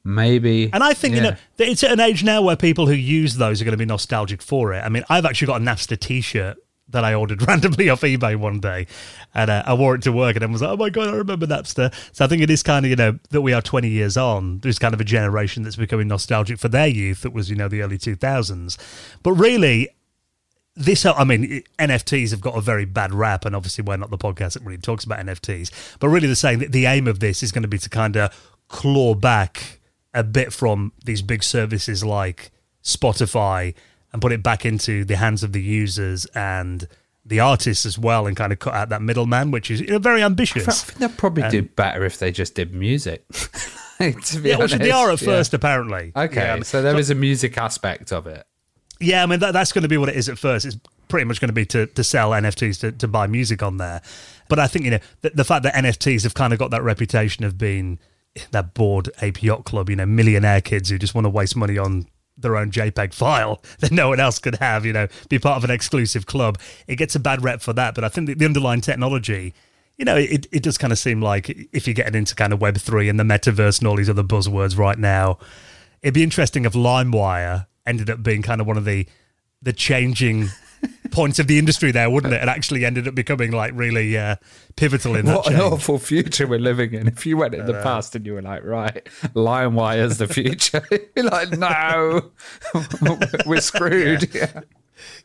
Maybe. And I think, yeah. you know, it's at an age now where people who use those are going to be nostalgic for it. I mean, I've actually got a Napster t-shirt that I ordered randomly off eBay one day, and uh, I wore it to work, and I was like, oh my God, I remember Napster. So I think it is kind of, you know, that we are twenty years on. There's kind of a generation that's becoming nostalgic for their youth that was, you know, the early two thousands. But really, this, I mean, N F Ts have got a very bad rap, and obviously we're not the podcast that really talks about N F Ts. But really, they're saying that the aim of this is going to be to kind of claw back a bit from these big services like Spotify and put it back into the hands of the users and the artists as well, and kind of cut out that middleman, which is, you know, very ambitious. I think they'd probably um, do better if they just did music. like, to be yeah, honest. Well, they are at yeah. first, apparently. Okay, yeah, I mean, so there so, is a music aspect of it. Yeah, I mean, that, that's going to be what it is at first. It's pretty much going to be to, to sell N F Ts, to, to buy music on there. But I think, you know, the, the fact that N F Ts have kind of got that reputation of being that bored ape yacht club, you know, millionaire kids who just want to waste money on their own JPEG file that no one else could have, you know, be part of an exclusive club. It gets a bad rep for that, but I think the underlying technology, you know, it, it does kind of seem like if you're getting into kind of Web three and the metaverse and all these other buzzwords right now, it'd be interesting if LimeWire ended up being kind of one of the the changing points of the industry there, wouldn't it? It actually ended up becoming like really uh, pivotal in that What change. An awful future we're living in. If you went in uh, the past and you were like, right, LimeWire's the future, you'd be like, no, we're screwed. Yeah. Yeah.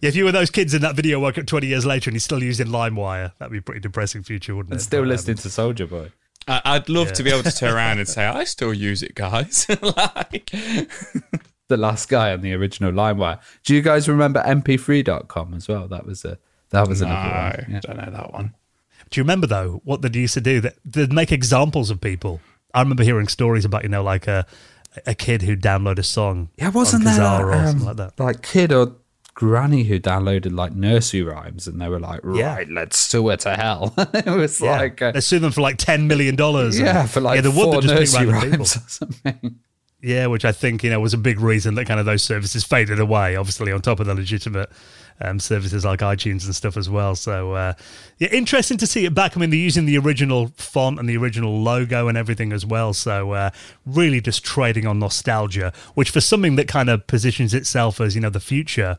Yeah, if you were those kids in that video working twenty years later and he's still using LimeWire, that'd be a pretty depressing future, wouldn't it? And still listening to Soldier Boy. I- I'd love yeah. to be able to turn around and say, I still use it, guys. Like... the last guy on the original LimeWire. Do you guys remember M P three dot com as well? That was a that was no, another one. Yeah. Don't know that one. Do you remember though what they used to do? That they'd make examples of people. I remember hearing stories about, you know, like a a kid who'd download a song. Yeah, wasn't there that, or um, something like that? Like kid or granny who downloaded like nursery rhymes, and they were like, right, yeah. let's sue her to hell. It was yeah. like uh, they sued them for like ten million dollars. Yeah, and, for like yeah, the four nursery rhymes people. Or something. Yeah, which I think, you know, was a big reason that kind of those services faded away, obviously, on top of the legitimate um, services like iTunes and stuff as well. So, uh, yeah, interesting to see it back. I mean, they're using the original font and the original logo and everything as well. So, uh, really just trading on nostalgia, which for something that kind of positions itself as, you know, the future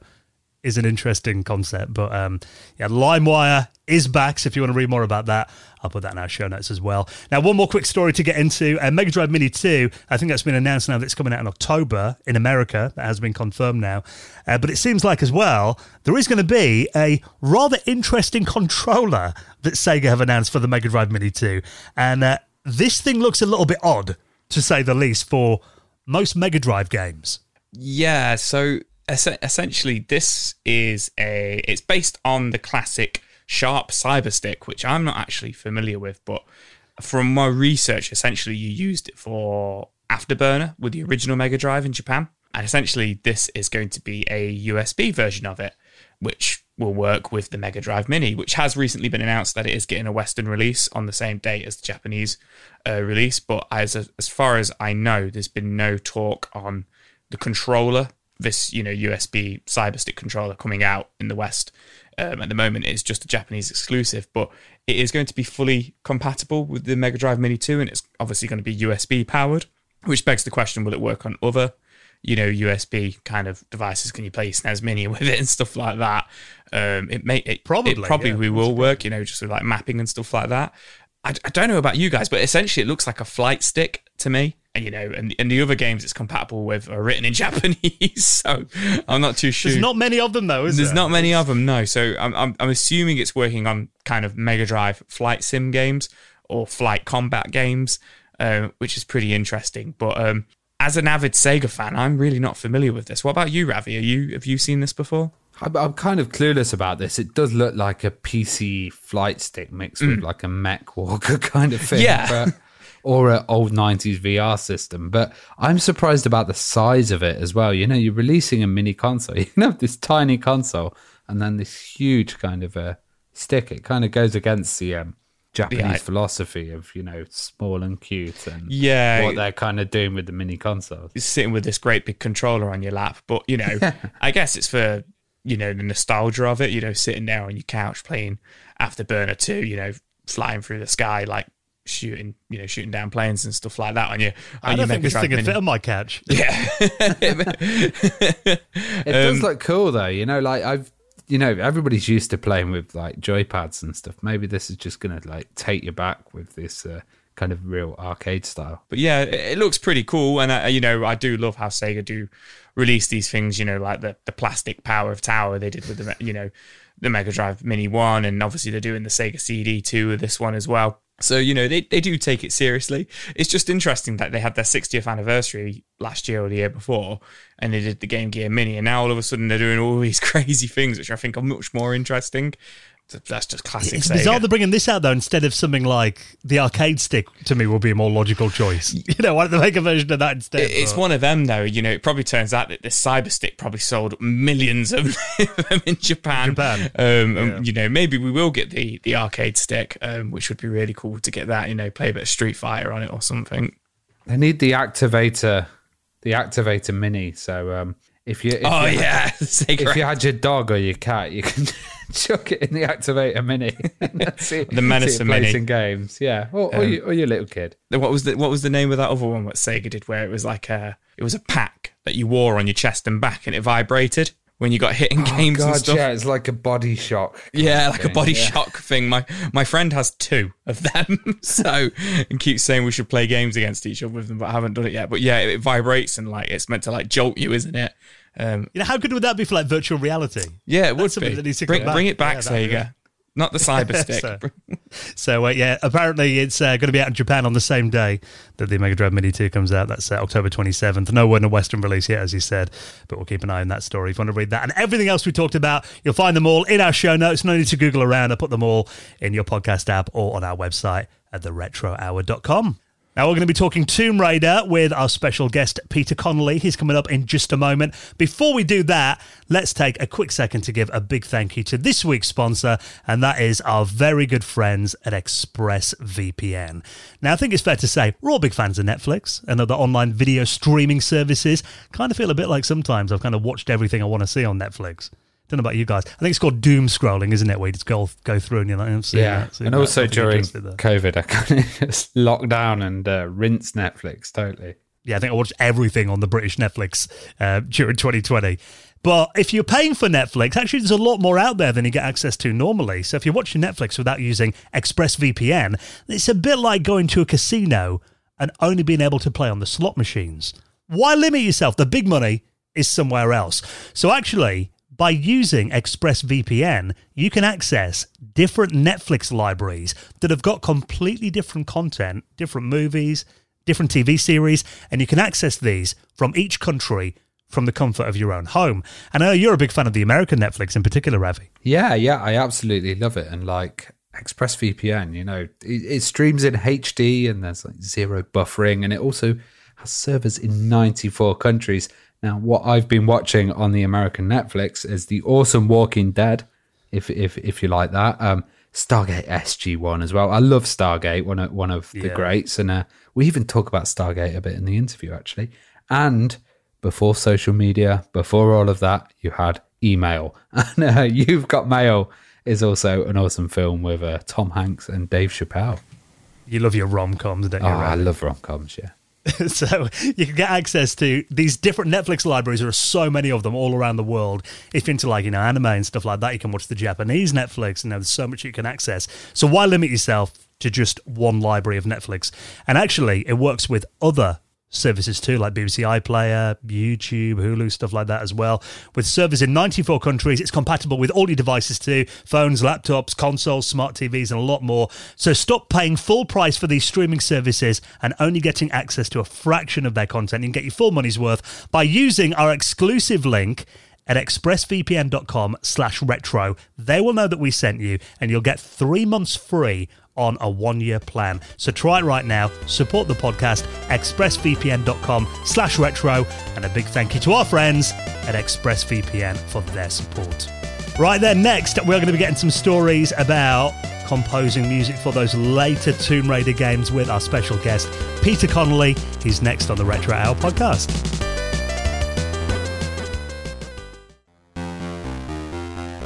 is an interesting concept. But, um, yeah, LimeWire is back. So if you want to read more about that, I'll put that in our show notes as well. Now, one more quick story to get into. Uh, Mega Drive Mini two, I think that's been announced now that it's coming out in October in America. That has been confirmed now. Uh, but it seems like as well, there is going to be a rather interesting controller that Sega have announced for the Mega Drive Mini two. And uh, this thing looks a little bit odd, to say the least, for most Mega Drive games. Yeah, so es- essentially this is a... It's based on the classic... Sharp Cyberstick, which I'm not actually familiar with, but from my research, essentially you used it for Afterburner with the original Mega Drive in Japan. And essentially this is going to be a U S B version of it, which will work with the Mega Drive Mini, which has recently been announced that it is getting a Western release on the same date as the Japanese uh, release. But as as far as I know, there's been no talk on the controller, this, you know, U S B Cyberstick controller coming out in the West. Um, at the moment, it's just a Japanese exclusive, but it is going to be fully compatible with the Mega Drive Mini two, and it's obviously going to be U S B powered, which begs the question, will it work on other, you know, U S B kind of devices? Can you play S N E S Mini with it and stuff like that? Um, it may, it probably, it probably yeah, we will work, you know, just with like mapping and stuff like that. I, I don't know about you guys, but essentially it looks like a flight stick to me. And, you know, and, and the other games it's compatible with are written in Japanese, so I'm not too sure. There's not many of them, though, is there? There's not many of them, no. So I'm, I'm I'm assuming it's working on kind of Mega Drive flight sim games or flight combat games, uh, which is pretty interesting. But um, as an avid Sega fan, I'm really not familiar with this. What about you, Ravi? Are you have you seen this before? I'm, I'm kind of clueless about this. It does look like a P C flight stick mixed mm. with like a mech walker kind of thing. Yeah. But- or an old nineties V R system. But I'm surprised about the size of it as well. You know, you're releasing a mini console. You can have this tiny console and then this huge kind of a stick. It kind of goes against the um, Japanese yeah, I, philosophy of, you know, small and cute and yeah, what they're kind of doing with the mini consoles. You're sitting with this great big controller on your lap. But, you know, yeah. I guess it's for, you know, the nostalgia of it, you know, sitting there on your couch playing Afterburner two, you know, flying through the sky like, shooting, you know, shooting down planes and stuff like that on you. I don't think this thing would fit on my couch. Yeah. It um, does look cool though, you know, like I've, you know, everybody's used to playing with like joypads and stuff. Maybe this is just going to like take you back with this uh, kind of real arcade style. But yeah, it, it looks pretty cool. And I, you know, I do love how Sega do release these things, you know, like the, the plastic Power of Tower they did with the, you know, the Mega Drive Mini one. And obviously they're doing the Sega C D two with this one as well. So, you know, they, they do take it seriously. It's just interesting that they had their sixtieth anniversary last year or the year before, and they did the Game Gear Mini, and now all of a sudden they're doing all these crazy things, which I think are much more interesting. That's just classic It's Sega. Bizarre they're bringing this out, though, instead of something like the arcade stick, to me, will be a more logical choice. You know, why don't they make a version of that instead? It's but... one of them, though. You know, it probably turns out that this cyber stick probably sold millions of them in Japan. Japan. Um, yeah. And, you know, maybe we will get the, the arcade stick, um, which would be really cool to get that, you know, play a bit of Street Fighter on it or something. They need the Activator, the Activator Mini, so... Um... If you, if oh you yeah, had, if you had your dog or your cat, you can chuck it in the Activator Mini. That's it. The Menacer Mini in games, yeah, or, um, or, your, or your little kid. What was the what was the name of that other one? What Sega did, where it was like a it was a pack that you wore on your chest and back, and it vibrated when you got hit in oh, games God, and stuff. Yeah, it's like a body shock. Yeah, like thing, a body yeah. shock thing. My my friend has two of them, so and keeps saying we should play games against each other with them, but I haven't done it yet. But yeah, it, it vibrates and like it's meant to like jolt you, isn't it? Um, you know, how good would that be for like virtual reality? Yeah, it That's would be. That needs to bring, bring it back, yeah, Sega. Not the cyber stick. so, so uh, yeah, apparently it's uh, going to be out in Japan on the same day that the Mega Drive Mini two comes out. That's uh, October twenty-seventh. No word on a Western release yet, as you said, but we'll keep an eye on that story. If you want to read that and everything else we talked about, you'll find them all in our show notes. No need to Google around. I put them all in your podcast app or on our website at the retro hour dot com. Now we're going to be talking Tomb Raider with our special guest, Peter Connelly. He's coming up in just a moment. Before we do that, let's take a quick second to give a big thank you to this week's sponsor, and that is our very good friends at ExpressVPN. Now, I think it's fair to say we're all big fans of Netflix and other online video streaming services. Kind of feel a bit like sometimes I've kind of watched everything I want to see on Netflix. Don't know about you guys. I think it's called doom scrolling, isn't it? Where you just go, go through and you're like, I'm seeing yeah. that. So and also during COVID, I kind of just locked down and uh, rinsed Netflix totally. Yeah, I think I watched everything on the British Netflix uh, during twenty twenty. But if you're paying for Netflix, actually there's a lot more out there than you get access to normally. So if you're watching Netflix without using ExpressVPN, it's a bit like going to a casino and only being able to play on the slot machines. Why limit yourself? The big money is somewhere else. So actually, by using ExpressVPN, you can access different Netflix libraries that have got completely different content, different movies, different T V series, and you can access these from each country from the comfort of your own home. And I know you're a big fan of the American Netflix in particular, Ravi. Yeah, yeah, I absolutely love it. And like ExpressVPN, you know, it, it streams in H D and there's like zero buffering, and it also has servers in ninety-four countries. Now, what I've been watching on the American Netflix is the awesome Walking Dead, if if if you like that. Um, Stargate S G one as well. I love Stargate, one of, one of yeah. the greats. And uh, we even talk about Stargate a bit in the interview, actually. And before social media, before all of that, you had email. And uh, You've Got Mail is also an awesome film with uh, Tom Hanks and Dave Chappelle. You love your rom-coms, don't you? Oh, right? I love rom-coms, yeah. So you can get access to these different Netflix libraries. There are so many of them all around the world. If you're into like, you know, anime and stuff like that, you can watch the Japanese Netflix, and there's so much you can access. So why limit yourself to just one library of Netflix? And actually, it works with other services too, like B B C iPlayer, YouTube, Hulu, stuff like that as well. With servers in ninety-four countries, it's compatible with all your devices too, phones, laptops, consoles, smart T Vs, and a lot more. So stop paying full price for these streaming services and only getting access to a fraction of their content. You can get your full money's worth by using our exclusive link at expressvpn dot com slash retro. They will know that we sent you, and you'll get three months free on a one-year plan. So try it right now. Support the podcast, expressvpn dot com slash retro, and a big thank you to our friends at ExpressVPN for their support. Right then, next, we're going to be getting some stories about composing music for those later Tomb Raider games with our special guest, Peter Connelly. He's next on the Retro Hour podcast.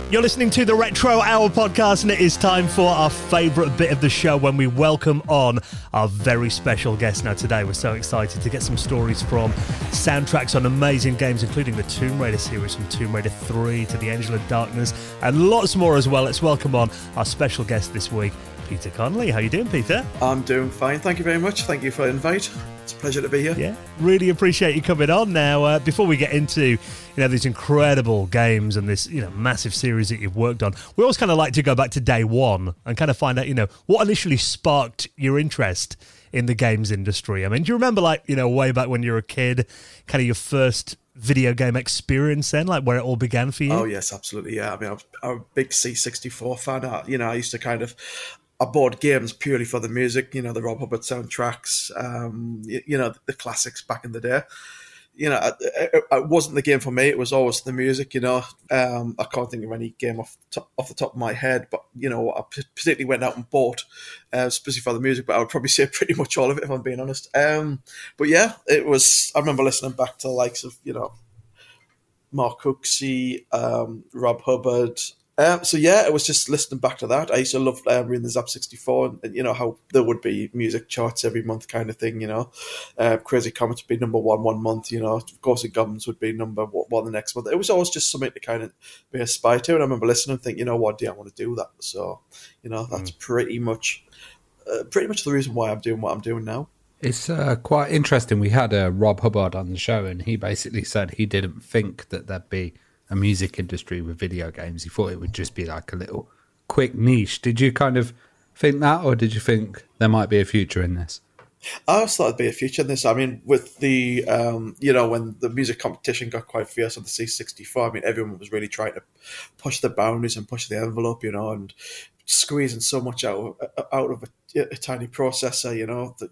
You're listening to the Retro Hour podcast, and it is time for our favourite bit of the show when we welcome on our very special guest. Now, today we're so excited to get some stories from soundtracks on amazing games, including the Tomb Raider series, from Tomb Raider three to the Angel of Darkness, and lots more as well. Let's welcome on our special guest this week, Peter Connelly. How are you doing, Peter? I'm doing fine. Thank you very much. Thank you for the invite. It's a pleasure to be here. Yeah, really appreciate you coming on. Now, uh, before we get into, you know, these incredible games and this, you know, massive series that you've worked on, we always kind of like to go back to day one and kind of find out, you know, what initially sparked your interest in the games industry. I mean, do you remember, like, you know, way back when you were a kid, kind of your first video game experience then, like where it all began for you? Oh, yes, absolutely. Yeah, I mean, I'm, I'm a big C sixty-four fan. I, you know, I used to kind of... I bought games purely for the music, you know, the Rob Hubbard soundtracks, um, you, you know, the classics back in the day. You know, it, it wasn't the game for me. It was always the music, you know. Um, I can't think of any game off the top, off the top of my head, but, you know, I particularly went out and bought, uh, specifically for the music, but I would probably say pretty much all of it, if I'm being honest. Um, but, yeah, it was, I remember listening back to the likes of, you know, Mark Hooksey, um, Rob Hubbard. Um, so, yeah, it was just listening back to that. I used to love uh, reading the Zap sixty-four and, and, you know, how there would be music charts every month kind of thing, you know. Uh, Crazy Comets would be number one one month, you know. Ghosts and Goblins would be number one the next month. It was always just something to kind of be aspired to. And I remember listening and thinking, you know, what do I want to do that? So, you know, that's mm. pretty much uh, pretty much the reason why I'm doing what I'm doing now. It's uh, quite interesting. We had uh, Rob Hubbard on the show, and he basically said he didn't think that there'd be a music industry with video games. He thought it would just be like a little quick niche. Did you kind of think that, or did you think there might be a future in this? I always thought there'd be a future in this. I mean, with the, um, you know, when the music competition got quite fierce on the C sixty-four, I mean, everyone was really trying to push the boundaries and push the envelope, you know, and squeezing so much out of, out of a, a tiny processor, you know. That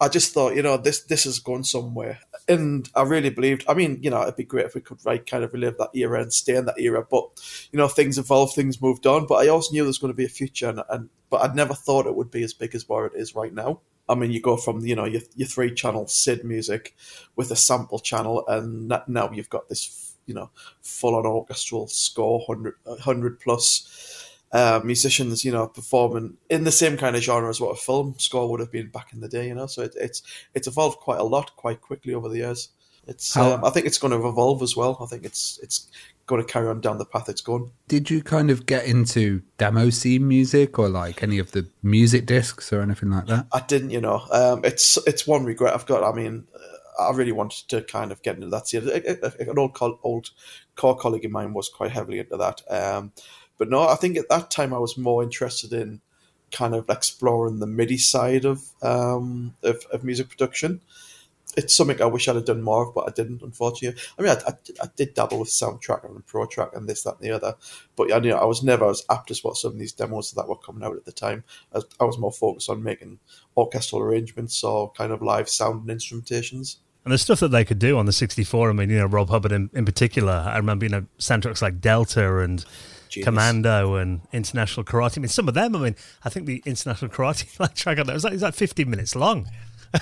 I just thought, you know, this this is going somewhere. And I really believed, I mean, you know, it'd be great if we could right, kind of relive that era and stay in that era. But, you know, things evolved, things moved on. But I also knew there was going to be a future, and, and but I never thought it would be as big as where it is right now. I mean, you go from, you know, your, your three-channel S I D music with a sample channel, and now you've got this, you know, full-on orchestral score, one hundred plus uh, musicians, you know, performing in the same kind of genre as what a film score would have been back in the day, you know. So it, it's it's evolved quite a lot, quite quickly over the years. It's um, I think it's going to evolve as well. I think it's it's going to carry on down the path it's gone. Did you kind of get into demo scene music, or like any of the music discs or anything like that? I didn't, you know. Um, it's it's one regret I've got. I mean, I really wanted to kind of get into that scene. An old old core colleague of mine was quite heavily into that. Um, but no, I think at that time I was more interested in kind of exploring the MIDI side of um of, of music production. It's something I wish I'd have done more of, but I didn't, unfortunately. I mean, I, I, I did dabble with Soundtrack and ProTrack and this, that, and the other, but I, you know, I was never as apt as what some of these demos that were coming out at the time. I, I was more focused on making orchestral arrangements or kind of live sound and instrumentations. And the stuff that they could do on the sixty-four, I mean, you know, Rob Hubbard in, in particular, I remember, you know, soundtracks like Delta and Genius. Commando and International Karate. I mean, some of them, I mean, I think the International Karate like track on that was like, it was like fifteen minutes long.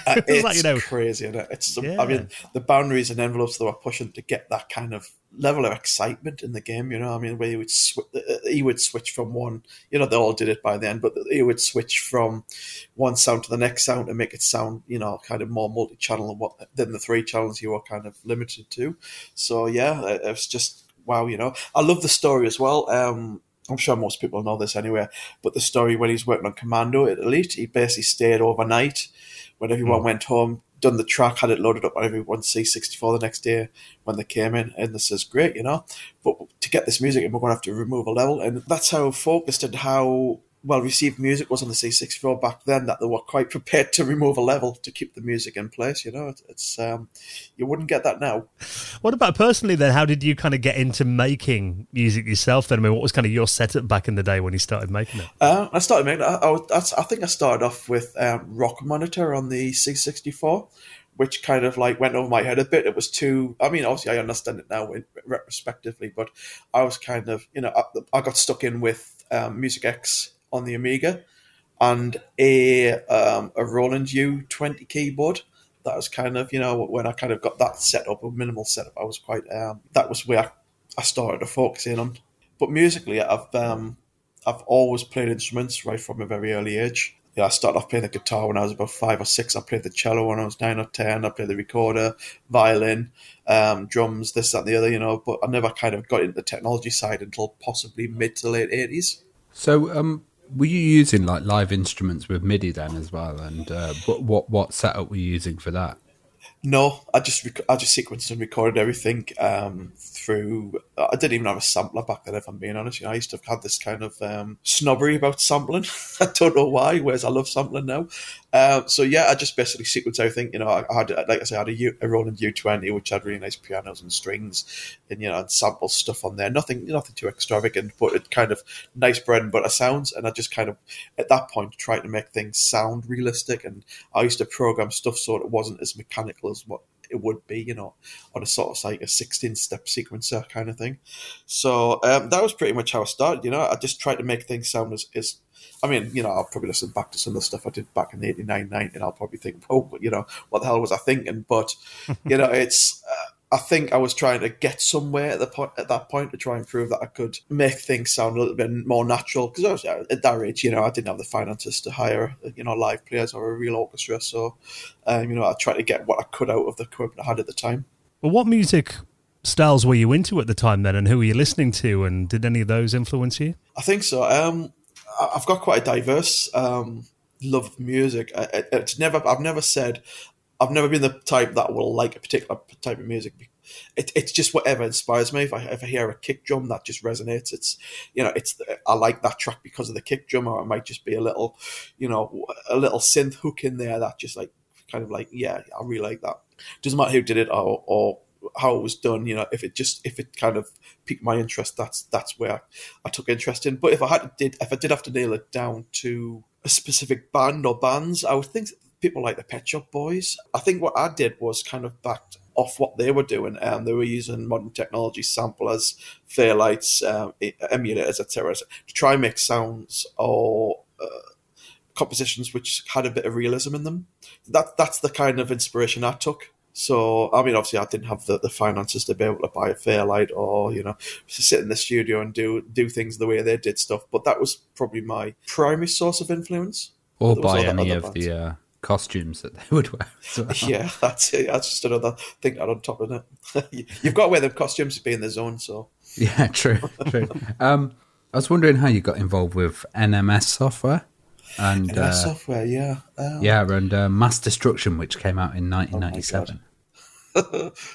Uh, it's like, you know, crazy, isn't it? It's, yeah. I mean, the boundaries and envelopes they were pushing to get that kind of level of excitement in the game, you know, I mean, where he would, sw- he would switch from one, you know, they all did it by then, but he would switch from one sound to the next sound to make it sound, you know, kind of more multi-channel than, what, than the three channels you were kind of limited to. So, yeah, it, it was just, wow, you know. I love the story as well. Um, I'm sure most people know this anyway, but the story when he's working on Commando at Elite, he basically stayed overnight. When everyone mm. went home, done the track, had it loaded up on everyone's C sixty-four the next day when they came in, and this is great, you know. But to get this music, and we're going to have to remove a level, and that's how focused and how well received music was on the C sixty-four back then, that they were quite prepared to remove a level to keep the music in place, you know. It's um, you wouldn't get that now. What about personally then? How did you kind of get into making music yourself then? I mean, what was kind of your setup back in the day when you started making it? Uh, I started making it. I, I, I think I started off with um, Rock Monitor on the C sixty-four, which kind of like went over my head a bit. It was too, I mean, obviously I understand it now retrospectively, but I was kind of, you know, I, I got stuck in with um, Music X on the Amiga, and a um, a Roland U twenty keyboard. That was kind of, you know, when I kind of got that set up, a minimal setup, I was quite, um, that was where I started to focus in on. But musically, I've um, I've always played instruments right from a very early age. Yeah, I started off playing the guitar when I was about five or six. I played the cello when I was nine or ten. I played the recorder, violin, um, drums, this, that, and the other, you know. But I never kind of got into the technology side until possibly mid to late eighties. So, um, were you using like live instruments with MIDI then as well? And uh, what, what what setup were you using for that? No, I just rec- I just sequenced and recorded everything um, through. I didn't even have a sampler back then, if I'm being honest. You know, I used to have had this kind of um, snobbery about sampling. I don't know why, whereas I love sampling now. Um, so yeah, I just basically sequenced everything. You know, I, I had, like I said, I had a, U, a Roland U twenty, which had really nice pianos and strings, and you know, and sample stuff on there. Nothing, nothing too extravagant, but it kind of nice bread and butter sounds. And I just kind of at that point tried to make things sound realistic. And I used to program stuff so it wasn't as mechanical as what it would be, you know, on a sort of like a sixteen-step sequencer kind of thing. So um, that was pretty much how I started, you know. I just tried to make things sound as, as I mean, you know, I'll probably listen back to some of the stuff I did back in eighty-nine, ninety, and I'll probably think, oh, you know, what the hell was I thinking? But, you know, it's, uh, I think I was trying to get somewhere at the point, at that point, to try and prove that I could make things sound a little bit more natural. Because at that age, you know, I didn't have the finances to hire, you know, live players or a real orchestra. So, um, you know, I tried to get what I could out of the equipment I had at the time. Well, what music styles were you into at the time then? And who were you listening to? And did any of those influence you? I think so. Um, I've got quite a diverse um, love music. I, it's never I've never said I've never been the type that will like a particular type of music. It, it's just whatever inspires me. If I if I hear a kick drum that just resonates, it's you know it's I like that track because of the kick drum, or it might just be a little you know a little synth hook in there that just like kind of like yeah I really like that. Doesn't matter who did it or or how it was done. You know if it just if it kind of piqued my interest, that's that's where I, I took interest in. But if I had to did if I did have to nail it down to a specific band or bands, I would think people like the Pet Shop Boys. I think what I did was kind of backed off what they were doing. Um, they were using modern technology, samplers, fairlights, um, emulators, et cetera, to try and make sounds or uh, compositions which had a bit of realism in them. That that's the kind of inspiration I took. So, I mean, obviously I didn't have the, the finances to be able to buy a Fairlight or, you know, to sit in the studio and do do things the way they did stuff. But that was probably my primary source of influence. Or buy any of bands. the uh, costumes that they would wear. Well. Yeah, that's, that's just another thing on top of it. You've got to wear them costumes to be in the zone, so. Yeah, true, true. um, I was wondering how you got involved with N M S Software. And N M S uh, Software, yeah. Um, yeah, and uh, Mass Destruction, which came out in nineteen ninety-seven. Oh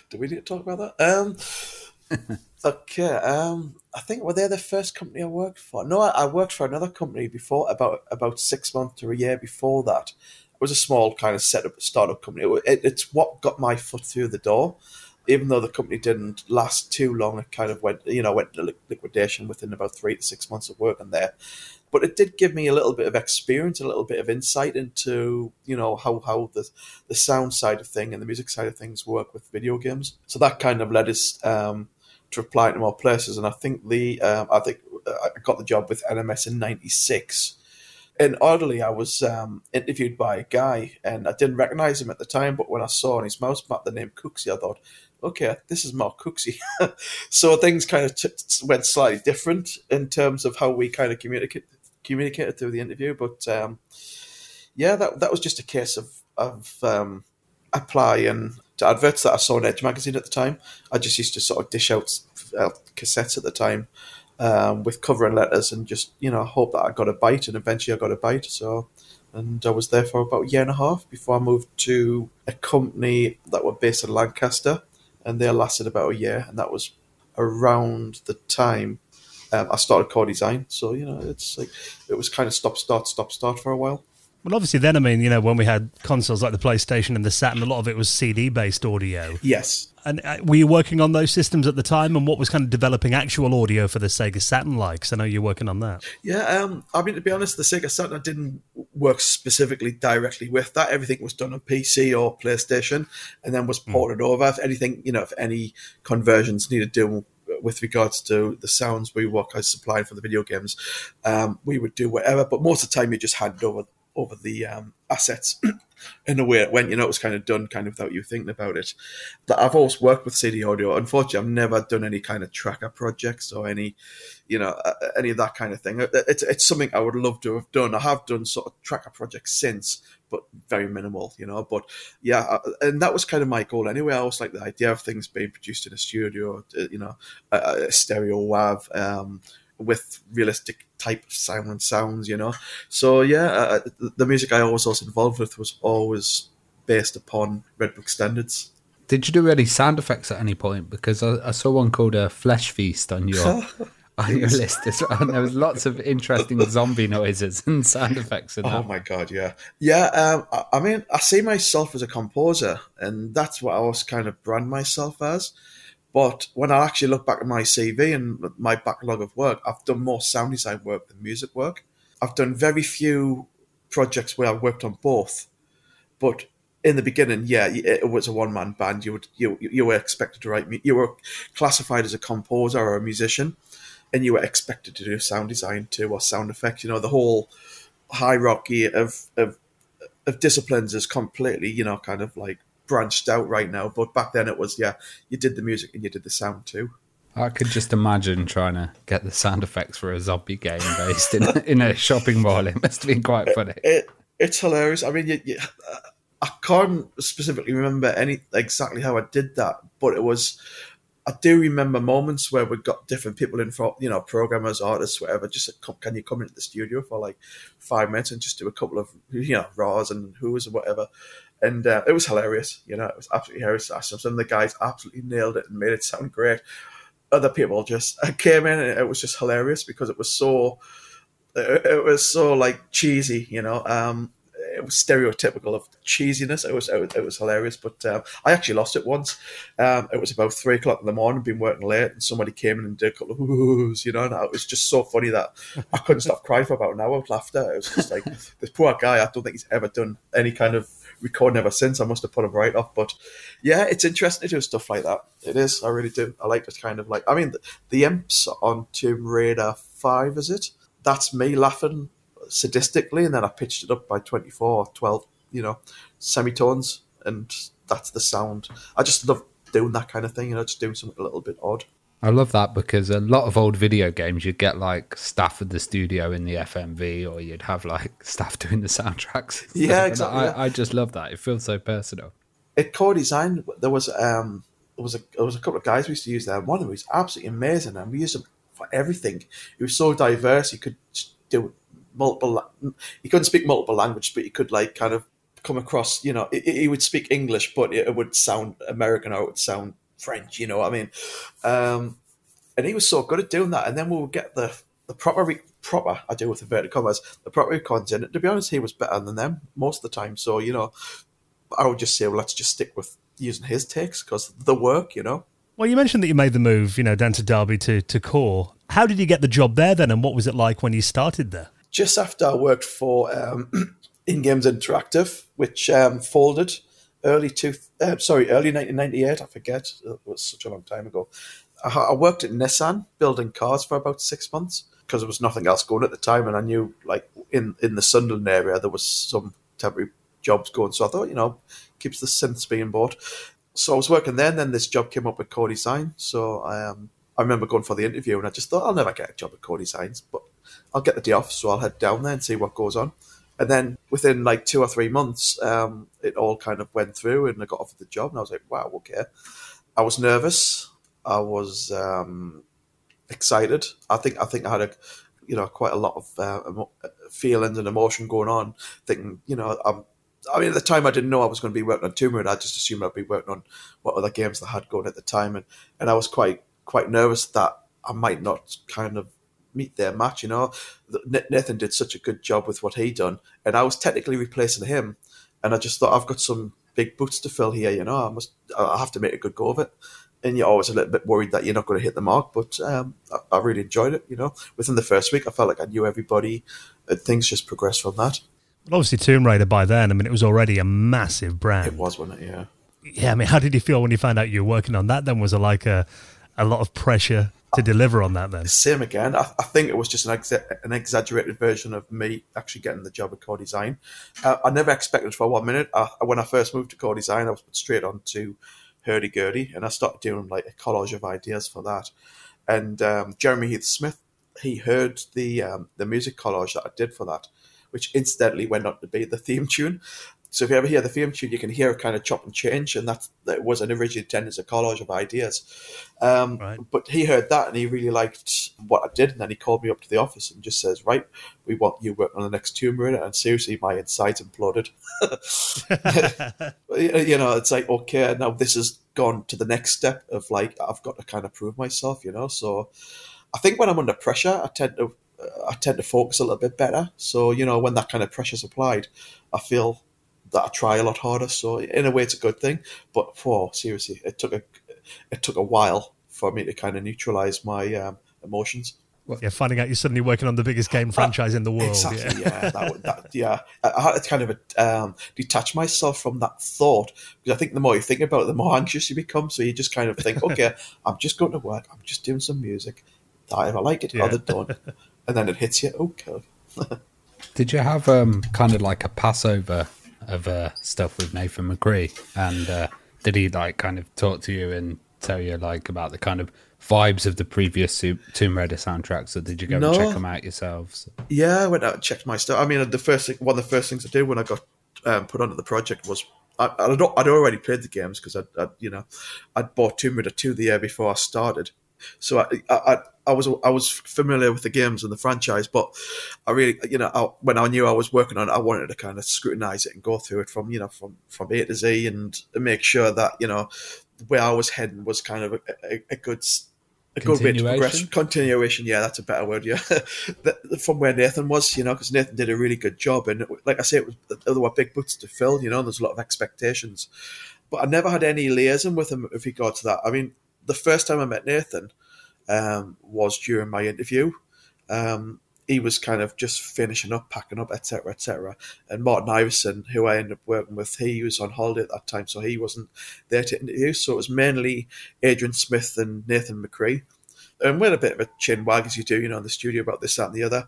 do we need to talk about that? Um, okay, um, I think were they the first company I worked for? No, I, I worked for another company before, about about six months or a year before that. It was a small kind of setup, startup company. It, it, it's what got my foot through the door, even though the company didn't last too long. It kind of went, you know, went to liquidation within about three to six months of working there. But it did give me a little bit of experience, a little bit of insight into, you know, how, how the the sound side of thing and the music side of things work with video games. So that kind of led us um, to apply to more places. And I think the um, I think I got the job with N M S in ninety-six. And oddly, I was um, interviewed by a guy, and I didn't recognize him at the time. But when I saw on his mouse map the name Cooksey, I thought, okay, this is Mark Cooksey. So things kind of t- went slightly different in terms of how we kind of communicate. communicated through the interview, but um, yeah, that that was just a case of, of um, applying to adverts that I saw in Edge magazine at the time. I just used to sort of dish out uh, cassettes at the time um, with covering letters and just, you know, hope that I got a bite, and eventually I got a bite. So, and I was there for about a year and a half before I moved to a company that were based in Lancaster, and they lasted about a year, and that was around the time Um, I started Core Design, so you know it's like it was kind of stop, start, stop, start for a while. Well, obviously, then I mean, you know, when we had consoles like the PlayStation and the Saturn, a lot of it was C D-based audio. Yes. And uh, were you working on those systems at the time, and what was kind of developing actual audio for the Sega Saturn like? Because I know you're working on that. Yeah, um, I mean, to be honest, the Sega Saturn I didn't work specifically directly with that. Everything was done on P C or PlayStation, and then was ported mm. over. If anything, you know, if any conversions needed doing with regards to the sounds we work as supplying for the video games, um, we would do whatever. But most of the time, you just handed over over the um, assets in a way it went. You know, it was kind of done kind of without you thinking about it. But I've always worked with C D audio. Unfortunately, I've never done any kind of tracker projects or any, you know, uh, any of that kind of thing. It's it's something I would love to have done. I have done sort of tracker projects since, but very minimal, you know. But yeah, and that was kind of my goal anyway. I always like the idea of things being produced in a studio, you know, a, a stereo WAV um, with realistic type of sound and sounds, you know. So yeah, uh, the music I always was involved with was always based upon Red Book standards. Did you do any sound effects at any point? Because I, I saw one called a Flesh Feast on your... on your list, and there was lots of interesting zombie noises and sound effects. And oh that. my god, yeah, yeah. Um, I, I mean, I see myself as a composer, and that's what I always kind of brand myself as. But when I actually look back at my C V and my backlog of work, I've done more sound design work than music work. I've done very few projects where I worked on both, but. In the beginning, yeah, it was a one-man band. You would you you were expected to write. You were classified as a composer or a musician, and you were expected to do sound design too, or sound effects. You know, the whole hierarchy of of of disciplines is completely, you know, kind of like branched out right now. But back then, it was yeah, you did the music and you did the sound too. I could just imagine trying to get the sound effects for a zombie game based in in a shopping mall. It must have been quite funny. It, it, it's hilarious. I mean, you. you uh, I can't specifically remember any exactly how I did that, but it was I do remember moments where we got different people in for, you know, programmers, artists, whatever, just like, can you come into the studio for like five minutes and just do a couple of, you know, raws and who's and whatever. And uh, it was hilarious. You know, it was absolutely hilarious. Some of the guys absolutely nailed it and made it sound great. Other people just came in and it was just hilarious because it was so, it was so like cheesy, you know, um, it was stereotypical of cheesiness. It was it was hilarious, but um, I actually lost it once. Um, it was about three o'clock in the morning, been working late, and somebody came in and did a couple of whoos, you know, and it was just so funny that I couldn't stop crying for about an hour of laughter. It was just like, this poor guy, I don't think he's ever done any kind of recording ever since. I must have put him right off, but yeah, it's interesting to do stuff like that. It is, I really do. I like this kind of like, I mean, the, the imps on Tomb Raider five, is it? That's me laughing sadistically, and then I pitched it up by twenty-four or twelve, you know, semitones, and that's the sound. I just love doing that kind of thing, you know, just doing something a little bit odd. I love that, because a lot of old video games you'd get like staff at the studio in the F M V, or you'd have like staff doing the soundtracks. Yeah, exactly. I, yeah. I just love that. It feels so personal. At Core Design, there was um there was a there was a couple of guys we used to use there. One of them was absolutely amazing, and we used him for everything. He was so diverse. He could do multiple. He couldn't speak multiple languages, but he could like kind of come across. You know, he, he would speak English, but it would sound American, or it would sound French, you know what I mean? Um, and he was so good at doing that. And then we would get the, the proper, re- proper, I do with inverted commas, the proper recons in it. To be honest, he was better than them most of the time. So, you know, I would just say, well, let's just stick with using his takes because the work, you know. Well, you mentioned that you made the move, you know, down to Derby to, to Core. How did you get the job there then? And what was it like when you started there? Just after I worked for um, In Games Interactive, which um, folded Early two, uh, sorry, early nineteen ninety-eight, I forget. It was such a long time ago. I, I worked at Nissan building cars for about six months because there was nothing else going at the time, and I knew like in, in the Sunderland area there was some temporary jobs going. So I thought, you know, keeps the synths being bought. So I was working there, and then this job came up at Core Design. So I, um, I remember going for the interview, and I just thought, I'll never get a job at Core Designs, but I'll get the day off, so I'll head down there and see what goes on. And then within like two or three months, um, it all kind of went through and I got offered the job, and I was like, wow, okay. I was nervous. I was um, excited. I think I think I had a, you know, quite a lot of uh, emo- feelings and emotion going on, thinking, you know, I'm, I mean, at the time I didn't know I was going to be working on Tomb Raider. I just assumed I'd be working on what other games they had going at the time. And, and I was quite, quite nervous that I might not kind of meet their match, you know. Nathan did such a good job with what he done, and I was technically replacing him, and I just thought, I've got some big boots to fill here, you know, I must, I have to make a good go of it. And you're always a little bit worried that you're not going to hit the mark, but um, I, I really enjoyed it, you know. Within the first week, I felt like I knew everybody, and things just progressed from that. Well, obviously Tomb Raider by then, I mean, it was already a massive brand. It was, wasn't it, yeah. Yeah, I mean, how did you feel when you found out you were working on that then? Was it like a, a lot of pressure to deliver on that then? Same again. I, I think it was just an, ex- an exaggerated version of me actually getting the job at Core Design. Uh, I never expected for one minute. I, when I first moved to Core Design, I was put straight on to Hurdy Gurdy, and I started doing like a collage of ideas for that. And um, Jeremy Heath-Smith, he heard the um, the music collage that I did for that, which incidentally went on to be the theme tune. So if you ever hear the theme tune, you can hear a kind of chop and change, and that's, that was an original intent as a collage of ideas. Um, right. But he heard that, and he really liked what I did, and then he called me up to the office and just says, right, we want you working on the next Tomb Raider, and seriously, my insides imploded. You know, it's like, okay, now this has gone to the next step of, like, I've got to kind of prove myself, you know? So I think when I'm under pressure, I tend to, I tend to focus a little bit better. So, you know, when that kind of pressure's applied, I feel that I try a lot harder, so in a way it's a good thing. But for oh, seriously, it took a it took a while for me to kind of neutralise my um, emotions. Yeah, finding out you're suddenly working on the biggest game franchise that, in the world. Exactly. Yeah, yeah, that, that, yeah. I had to kind of um, detach myself from that thought, because I think the more you think about it, the more anxious you become. So you just kind of think, okay, I'm just going to work. I'm just doing some music. I either like it yeah. or they don't, and then it hits you. Okay. Did you have um, kind of like a Passover of uh, stuff with Nathan McCree, and uh, did he like kind of talk to you and tell you like about the kind of vibes of the previous Tomb Raider soundtracks, or did you go no. and check them out yourselves? Yeah, I went out and checked my stuff. I mean, the first thing, one of the first things I did when I got um, put onto the project was I, I'd, I'd already played the games because I'd, I'd, you know, I'd bought Tomb Raider two the year before I started, so I, I, I was, I was familiar with the games and the franchise. But I really, you know, I, when I knew I was working on it, I wanted to kind of scrutinize it and go through it from, you know, from, from A to Z and make sure that, you know, where I was heading was kind of a, a, a good. A good way to progress. Continuation, yeah, that's a better word, yeah. From where Nathan was, you know, because Nathan did a really good job. And like I say, it was, there were big boots to fill, you know, and there's a lot of expectations. But I never had any liaison with him if he got to that. I mean, the first time I met Nathan um, was during my interview. Um, he was kind of just finishing up, packing up, et cetera, et cetera. And Martin Iverson, who I ended up working with, he was on holiday at that time, so he wasn't there to interview. So it was mainly Adrian Smith and Nathan McCree. And we had a bit of a chin wag, as you do, you know, in the studio about this, that, and the other.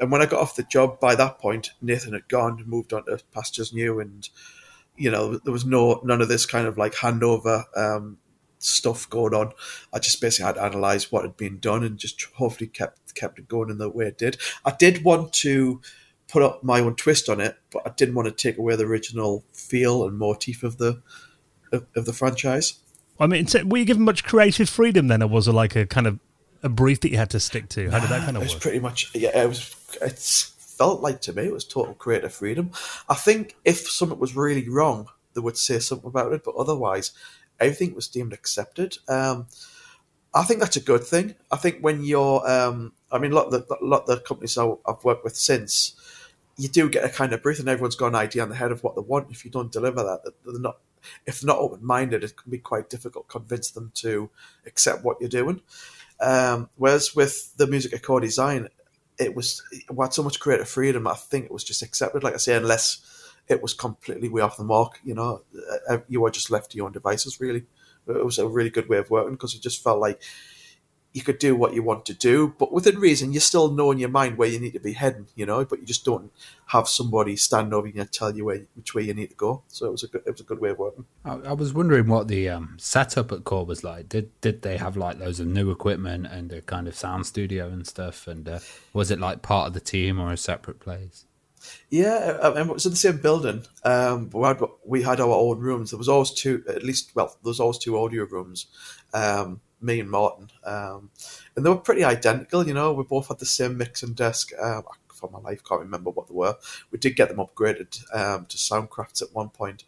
And when I got off the job, by that point, Nathan had gone, moved on to Pastures New, and, you know, there was no none of this kind of like handover um, stuff going on. I just basically had to analyse what had been done and just hopefully kept kept it going in the way it did. I did want to put up my own twist on it, but I didn't want to take away the original feel and motif of the of, of the franchise. I mean, were you given much creative freedom then, or was it like a kind of a brief that you had to stick to? How did that kind of work? It was work? Pretty much, yeah, it was. It felt like to me it was total creative freedom. I think if something was really wrong, they would say something about it, but otherwise everything was deemed accepted. Um, I think that's a good thing. I think when you're, um, I mean, a lot of the, lot of the companies I've worked with since, you do get a kind of breath, and everyone's got an idea on the head of what they want. If you don't deliver that, they're not, if they're not open-minded, it can be quite difficult to convince them to accept what you're doing. Um, whereas with the music at Core Design, it was, it had so much creative freedom, I think it was just accepted, like I say, unless it was completely way off the mark. You know, you were just left to your own devices, really. It was a really good way of working because it just felt like you could do what you want to do, but within reason, you still know in your mind where you need to be heading, you know, but you just don't have somebody stand over you and tell you where, which way you need to go. So it was a good, it was a good way of working. I, I was wondering what the um, setup at Core was like. Did did they have like loads of new equipment and a kind of sound studio and stuff? And uh, was it like part of the team or a separate place? Yeah, and it was in the same building. Um, we had, we had our own rooms. There was always two, at least. Well, there was always two audio rooms. Um, me and Martin, um, and they were pretty identical. You know, we both had the same mixing desk. Um, for my life, can't remember what they were. We did get them upgraded um, to Soundcrafts at one point,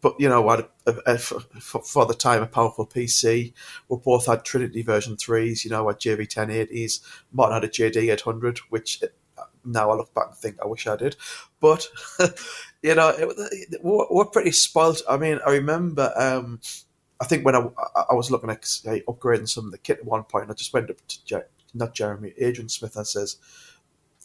but you know, I had a, a, a, for, for the time, a powerful P C. We both had Trinity version threes. You know, I had J V ten eighties. Martin had a J D eight hundred, which. It, Now I look back and think I wish I did, but you know it, we're, we're pretty spoiled. I mean, I remember um, I think when I, I was looking at say, upgrading some of the kit at one point, and I just went up to Je- not Jeremy, Adrian Smith, and says,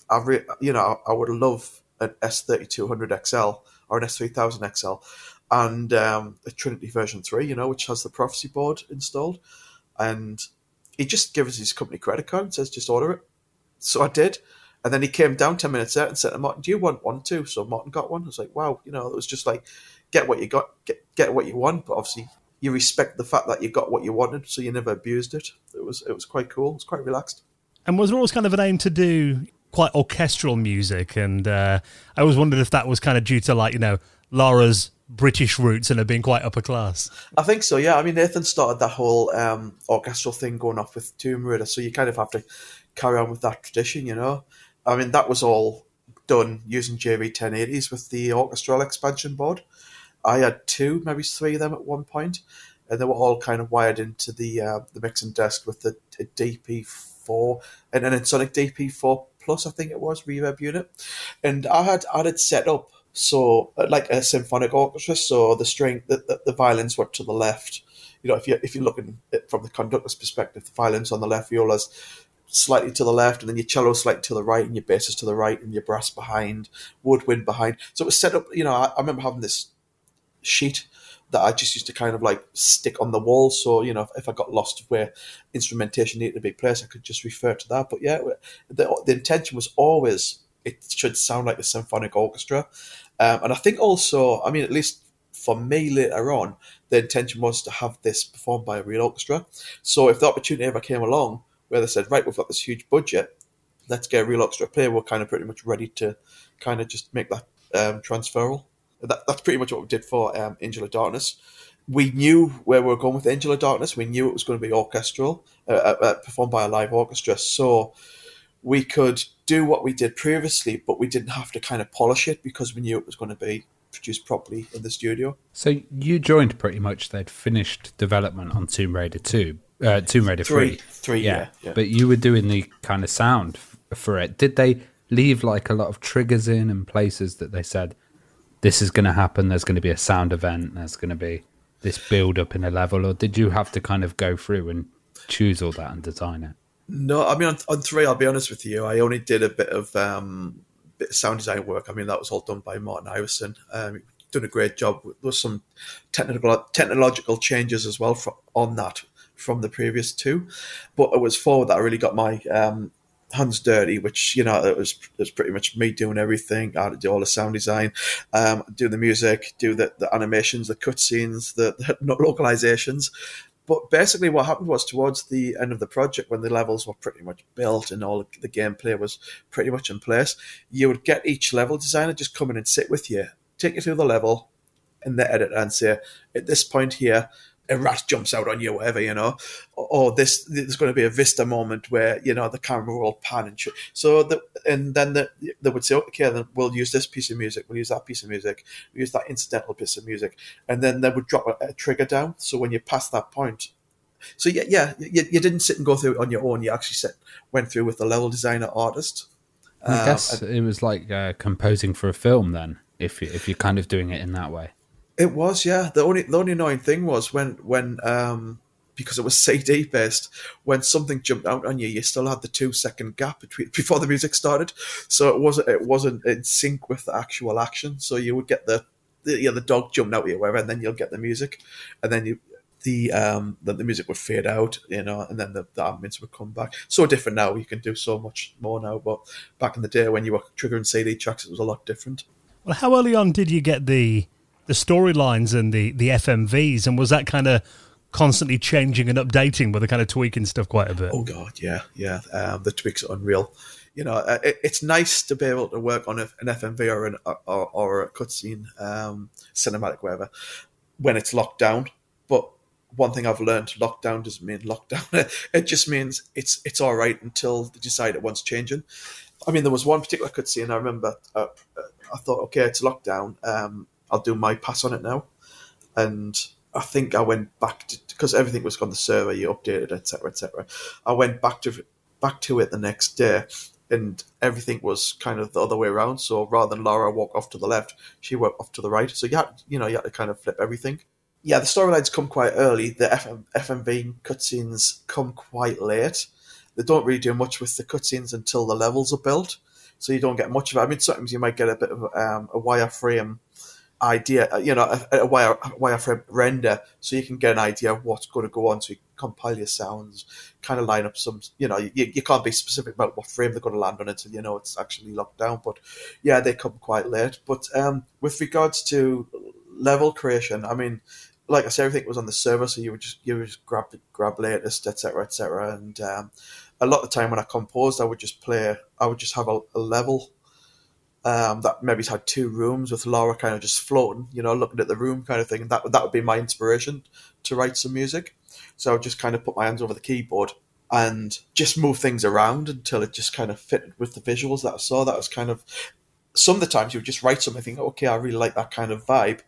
"I re- you know I would love an S thirty-two hundred X L or an S three thousand X L and um, a Trinity version three, you know, which has the prophecy board installed." And he just gives his company credit card and says, "Just order it." So I did. And then he came down ten minutes out and said to Martin, "Do you want one too?" So Martin got one. I was like, wow, you know, it was just like, get what you got, get get what you want. But obviously you respect the fact that you got what you wanted, so you never abused it. It was it was quite cool. It was quite relaxed. And was there always kind of an aim to do quite orchestral music? And uh, I always wondered if that was kind of due to like, you know, Lara's British roots and have been quite upper class. I think so, yeah. I mean, Nathan started that whole um, orchestral thing going off with Tomb Raider, so you kind of have to carry on with that tradition, you know. I mean, that was all done using J V ten eighties with the orchestral expansion board. I had two, maybe three of them at one point, and they were all kind of wired into the uh, the mixing desk with the D P four and an Sonic D P four Plus, I think it was, reverb unit. And I had I had it set up so like a symphonic orchestra, so the string, the, the, the violins were to the left. You know, if you if you're looking at from the conductor's perspective, the violins on the left, violas slightly to the left, and then your cello slightly to the right, and your bass is to the right, and your brass behind, woodwind behind. So it was set up, you know, I, I remember having this sheet that I just used to kind of like stick on the wall. So, you know, if, if I got lost where instrumentation needed to be placed, I could just refer to that. But yeah, the, the intention was always it should sound like the symphonic orchestra. Um, and I think also, I mean, at least for me later on, the intention was to have this performed by a real orchestra. So if the opportunity ever came along, where they said, right, we've got this huge budget, let's get a real orchestra player, we're kind of pretty much ready to kind of just make that um, transferable. that, that's pretty much what we did for um, Angel of Darkness. We knew where we were going with Angel of Darkness. We knew it was going to be orchestral, uh, uh, performed by a live orchestra. So we could do what we did previously, but we didn't have to kind of polish it because we knew it was going to be produced properly in the studio. So you joined pretty much, they'd finished development on Tomb Raider two, uh, Tomb Raider three. Three, three yeah. Yeah, yeah. But you were doing the kind of sound for it. Did they leave like a lot of triggers in and places that they said, this is going to happen, there's going to be a sound event, there's going to be this build up in a level, or did you have to kind of go through and choose all that and design it? No, I mean, on, on three, I'll be honest with you, I only did a bit of um, bit of sound design work. I mean, that was all done by Martin Iverson. Um, done a great job. There was some technical technological changes as well for, on that from the previous two, but it was four that I really got my um, hands dirty, which, you know, it was, it was pretty much me doing everything. I had to do all the sound design, um, do the music, do the, the animations, the cutscenes, the, the localizations. But basically what happened was towards the end of the project, when the levels were pretty much built and all the gameplay was pretty much in place, you would get each level designer just come in and sit with you, take you through the level in the editor and say, at this point here, a rat jumps out on you, whatever, you know, or, or this, there's going to be a vista moment where, you know, the camera will pan and shit. So, the, and then the, they would say, okay, then we'll use this piece of music, we'll use that piece of music, we'll use that incidental piece of music. And then they would drop a, a trigger down. So when you pass that point, so yeah, yeah, you, you didn't sit and go through it on your own. You actually sit, went through with the level designer artist. I um, guess and, it was like uh, composing for a film then, if you, if you're kind of doing it in that way. It was, yeah. The only the only annoying thing was when, when um, because it was C D based, when something jumped out on you, you still had the two second gap between before the music started, so it wasn't it wasn't in sync with the actual action. So you would get the the, you know, the dog jumping out at you, wherever, and then you'll get the music, and then you the um the, the music would fade out, you know, and then the, the ambience would come back. So different now, you can do so much more now, but back in the day when you were triggering C D tracks, it was a lot different. Well, how early on did you get the the storylines and the, the F M Vs, and was that kind of constantly changing and updating? Were they kind of tweaking stuff quite a bit? Oh, God, yeah, yeah. Um, the tweaks are unreal. You know, it, it's nice to be able to work on a, an F M V or, an, or, or a cutscene, um, cinematic, whatever, when it's locked down. But one thing I've learned, lockdown doesn't mean lockdown. It just means it's it's all right until they decide it wants changing. I mean, there was one particular cutscene I remember. Uh, I thought, okay, it's lockdown. Um, I'll do my pass on it now. And I think I went back to, because everything was on the server, you updated, et cetera, et cetera. I went back to, back to it the next day, and everything was kind of the other way around. So rather than Laura walk off to the left, she went off to the right. So you had, you know, you had to kind of flip everything. Yeah, the storylines come quite early. The F M, F M V cutscenes come quite late. They don't really do much with the cutscenes until the levels are built. So you don't get much of it. I mean, sometimes you might get a bit of um, a wireframe idea, you know, a, a wire a wireframe render, so you can get an idea of what's going to go on. So you can compile your sounds, kind of line up some, you know, you, you can't be specific about what frame they're going to land on until you know it's actually locked down. But yeah, they come quite late. But um, with regards to level creation, I mean, like I said, everything was on the server, so you would just you would just grab grab latest, et cetera, et cetera. And um, a lot of the time when I composed, I would just play, I would just have a, a level. Um, that maybe had two rooms with Laura kind of just floating, you know, looking at the room kind of thing. And that, that would be my inspiration to write some music. So I would just kind of put my hands over the keyboard and just move things around until it just kind of fit with the visuals that I saw. That was kind of, some of the times you would just write something, think, okay, I really like that kind of vibe.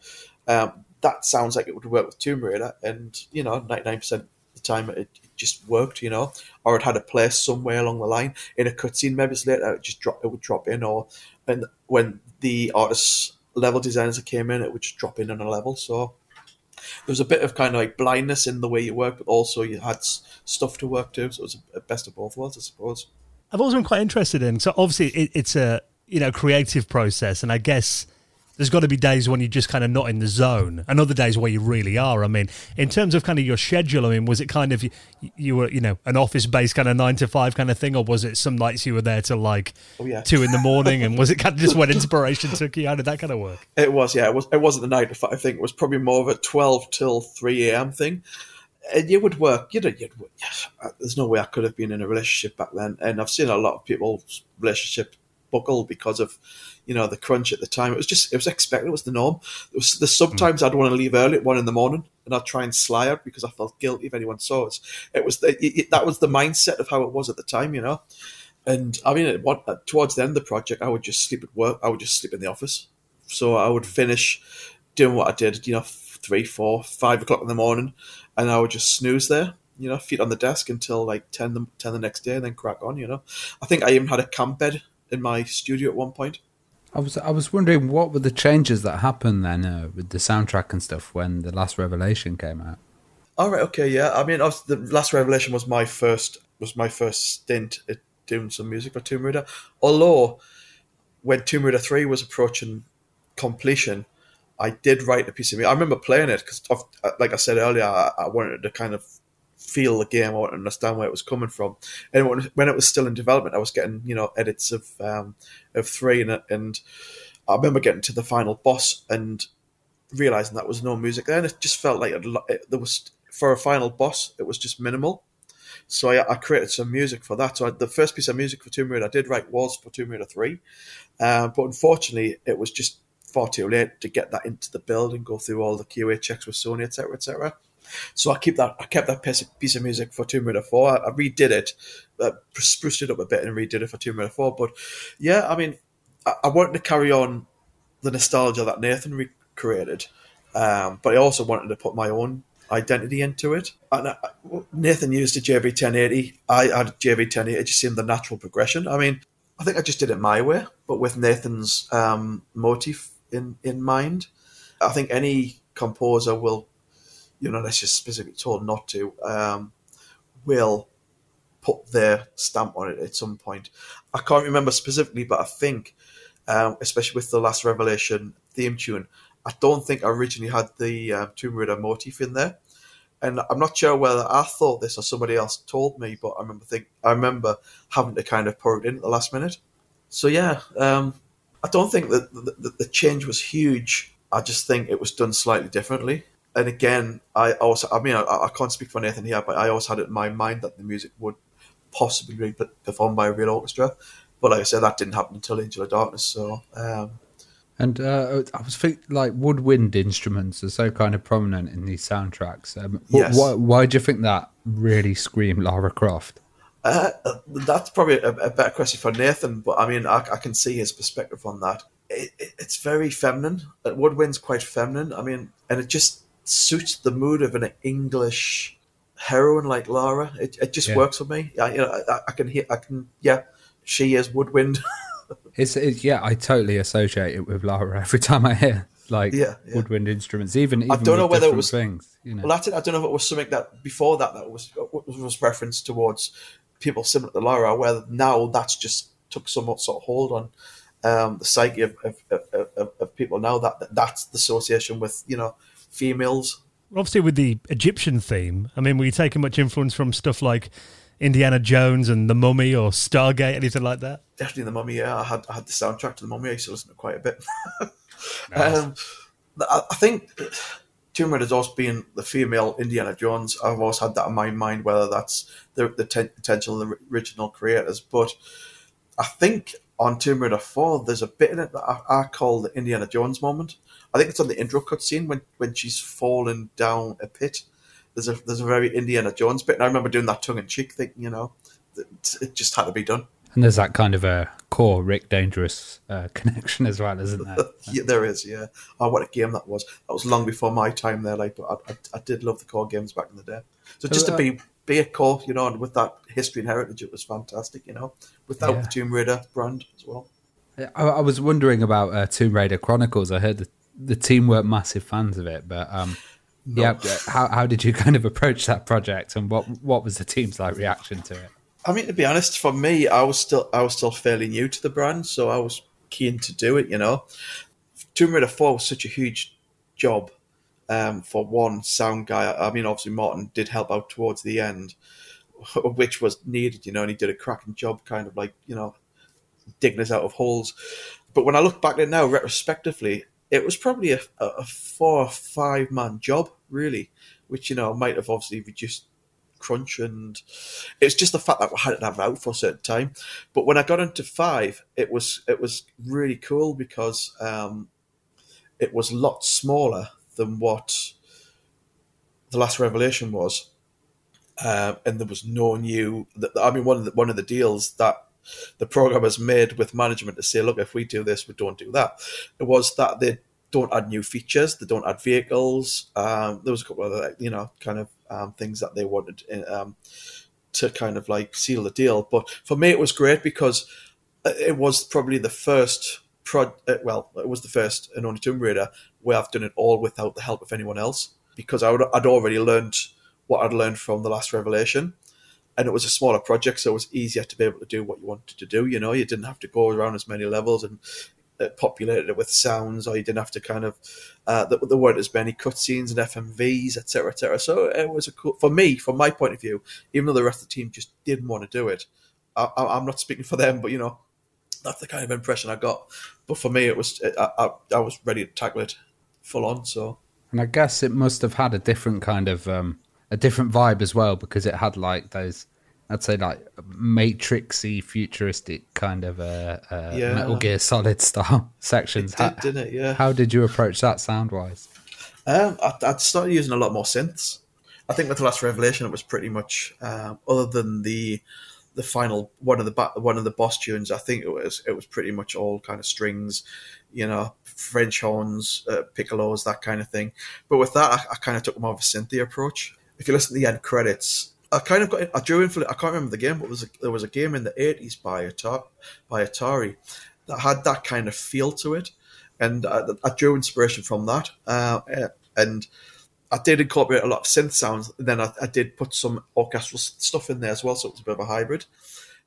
Um, that sounds like it would work with Tomb Raider. And, you know, ninety-nine percent of the time it just worked, you know, or it had a place somewhere along the line in a cutscene. Maybe it's later, it just drop, it would drop in, or and when the artists level designers came in, it would just drop in on a level. So there was a bit of kind of like blindness in the way you work, but also you had stuff to work to. So it was a best of both worlds, I suppose. I've always been quite interested in. So obviously, it, it's a you know creative process, and I guess there's got to be days when you're just kind of not in the zone and other days where you really are. I mean, in terms of kind of your schedule, I mean, was it kind of you, you were, you know, an office-based kind of nine to five kind of thing, or was it some nights you were there till like oh, yeah. two in the morning and was it kind of just when inspiration took you? How did that kind of work? It was, yeah. It, was, it wasn't the nine to five. I think it was probably more of a twelve till three a.m. thing. And you would work, you know, you'd, there's no way I could have been in a relationship back then. And I've seen a lot of people's relationship buckle because of, you know, the crunch at the time. It was just, it was expected. It was the norm. It was the sometimes mm. I'd want to leave early at one in the morning and I'd try and sly out because I felt guilty if anyone saw us. It was the, it, it, that was the mindset of how it was at the time, you know. And I mean, at one, towards the end of the project, I would just sleep at work. I would just sleep in the office. So I would finish doing what I did, you know, three, four, five o'clock in the morning, and I would just snooze there, you know, feet on the desk until like ten the, ten the next day, and then crack on, you know. I think I even had a camp bed in my studio at one point. I was I was wondering what were the changes that happened then uh, with the soundtrack and stuff when The Last Revelation came out. All right, okay, yeah. I mean, I was, The Last Revelation was my first was my first stint at doing some music for Tomb Raider. Although when Tomb Raider three was approaching completion, I did write a piece of music. I remember playing it because, like I said earlier, I, I wanted to kind of feel the game. I wanted to understand where it was coming from. And when it was still in development, I was getting, you know, edits of um, of three, and and I remember getting to the final boss and realizing that was no music there. And it just felt like it, it, there was for a final boss, it was just minimal. So I, I created some music for that. So I, the first piece of music for Tomb Raider I did write was for Tomb Raider three, uh, but unfortunately, it was just far too late to get that into the build and go through all the Q A checks with Sony, et cetera, et cetera. So I keep that. I kept that piece of music for Tomb Raider four. I, I redid it, uh, spruced it up a bit, and redid it for Tomb Raider four. But yeah, I mean, I, I wanted to carry on the nostalgia that Nathan recreated, um, but I also wanted to put my own identity into it. And I, Nathan used a J V ten eighty. I had a J V ten eighty. It just seemed the natural progression. I mean, I think I just did it my way, but with Nathan's um, motif in, in mind. I think any composer will, you know, that's just specifically told not to, um, will put their stamp on it at some point. I can't remember specifically, but I think, um, especially with The Last Revelation theme tune, I don't think I originally had the uh, Tomb Raider motif in there. And I'm not sure whether I thought this or somebody else told me, but I remember think I remember having to kind of pour it in at the last minute. So yeah, um, I don't think that the, the change was huge. I just think it was done slightly differently. And again, I also, I mean, I, I can't speak for Nathan here, but I always had it in my mind that the music would possibly be performed by a real orchestra. But like I said, that didn't happen until Angel of Darkness. So, um, and uh, I was thinking, like, woodwind instruments are so kind of prominent in these soundtracks. Um, yes. why, why do you think that really screamed Lara Croft? Uh, that's probably a, a better question for Nathan, but I mean, I, I can see his perspective on that. It, it, it's very feminine. Woodwind's quite feminine. I mean, and it just suits the mood of an English heroine like Lara. It, it just yeah. works for me. I, you know, I, I can hear. I can. Yeah, she is woodwind. It's it, yeah, I totally associate it with Lara every time I hear like yeah, yeah. woodwind instruments. Even even I don't know whether it was things. You know, well, I, I don't know if it was something that before that that was was referenced towards people similar to Lara, where now that's just took some sort of hold on um, the psyche of, of, of, of people now, that, that that's the association with, you know, females. Obviously with the Egyptian theme, I mean, were you taking much influence from stuff like Indiana Jones and The Mummy or Stargate, anything like that? Definitely The Mummy, yeah. I had, I had the soundtrack to The Mummy. I used to listen to quite a bit. Nice. um, I, I think Tomb Raider's always been the female Indiana Jones. I've always had that in my mind, whether that's the, the ten, potential of the original creators. But I think on Tomb Raider four, there's a bit in it that I, I call the Indiana Jones moment. I think it's on the intro cutscene when, when she's fallen down a pit. There's a there's a very Indiana Jones bit, and I remember doing that tongue-in-cheek thing, you know. It, it just had to be done. And there's that kind of a core Rick Dangerous uh, connection as well, isn't there? Yeah, there is, yeah. Oh, what a game that was. That was long before my time there, like, but I, I, I did love the core games back in the day. So, so just that, to be, be a core, you know, and with that history and heritage, it was fantastic, you know, without yeah. the Tomb Raider brand as well. I, I was wondering about uh, Tomb Raider Chronicles. I heard the, the team weren't massive fans of it, but... Um, No. Yeah, how how did you kind of approach that project, and what what was the team's like reaction to it? I mean, to be honest, for me, I was still I was still fairly new to the brand, so I was keen to do it. You know, Tomb Raider four was such a huge job um, for one sound guy. I mean, obviously Martin did help out towards the end, which was needed. You know, and he did a cracking job, kind of like, you know, digging us out of holes. But when I look back at it now, retrospectively, it was probably a, a four or five man job, really, which, you know, might have obviously reduced crunch, and it's just the fact that I had it out for a certain time. But when I got into five, it was it was really cool because um, it was a lot smaller than what The Last Revelation was, uh, and there was no new. I mean, one of the, one of the deals that the programmers made with management to say, look, if we do this, we don't do that, it was that they don't add new features, they don't add vehicles. Um, there was a couple of other, you know, kind of um, things that they wanted um, to kind of like seal the deal. But for me, it was great because it was probably the first pro. Well, it was the first and only Tomb Raider where I've done it all without the help of anyone else, because I would, I'd already learned what I'd learned from The Last Revelation. And it was a smaller project, so it was easier to be able to do what you wanted to do. You know, you didn't have to go around as many levels and uh, populate it with sounds, or you didn't have to kind of, uh, there, there weren't as many cutscenes and F M Vs, et cetera, et cetera. So it was a cool, for me, from my point of view, even though the rest of the team just didn't want to do it, I, I, I'm not speaking for them, but, you know, that's the kind of impression I got. But for me, it was it, I, I, I was ready to tackle it full on, so. And I guess it must have had a different kind of... Um... a different vibe as well, because it had like those, I'd say like matrixy, futuristic kind of uh, uh, yeah. Metal Gear Solid style sections. It did, how, didn't it? Yeah. How did you approach that sound wise? Um, I, I started using a lot more synths. I think with The Last Revelation, it was pretty much um, other than the the final one of the ba- one of the boss tunes. I think it was it was pretty much all kind of strings, you know, French horns, uh, piccolos, that kind of thing. But with that, I, I kind of took more of a synthy approach. If you listen to the end credits, I kind of got, I drew in for, I can't remember the game, but it was a, there was a game in the eighties by Atari, by Atari that had that kind of feel to it. And I, I drew inspiration from that. Uh, and I did incorporate a lot of synth sounds. And then I, I did put some orchestral stuff in there as well. So it was a bit of a hybrid.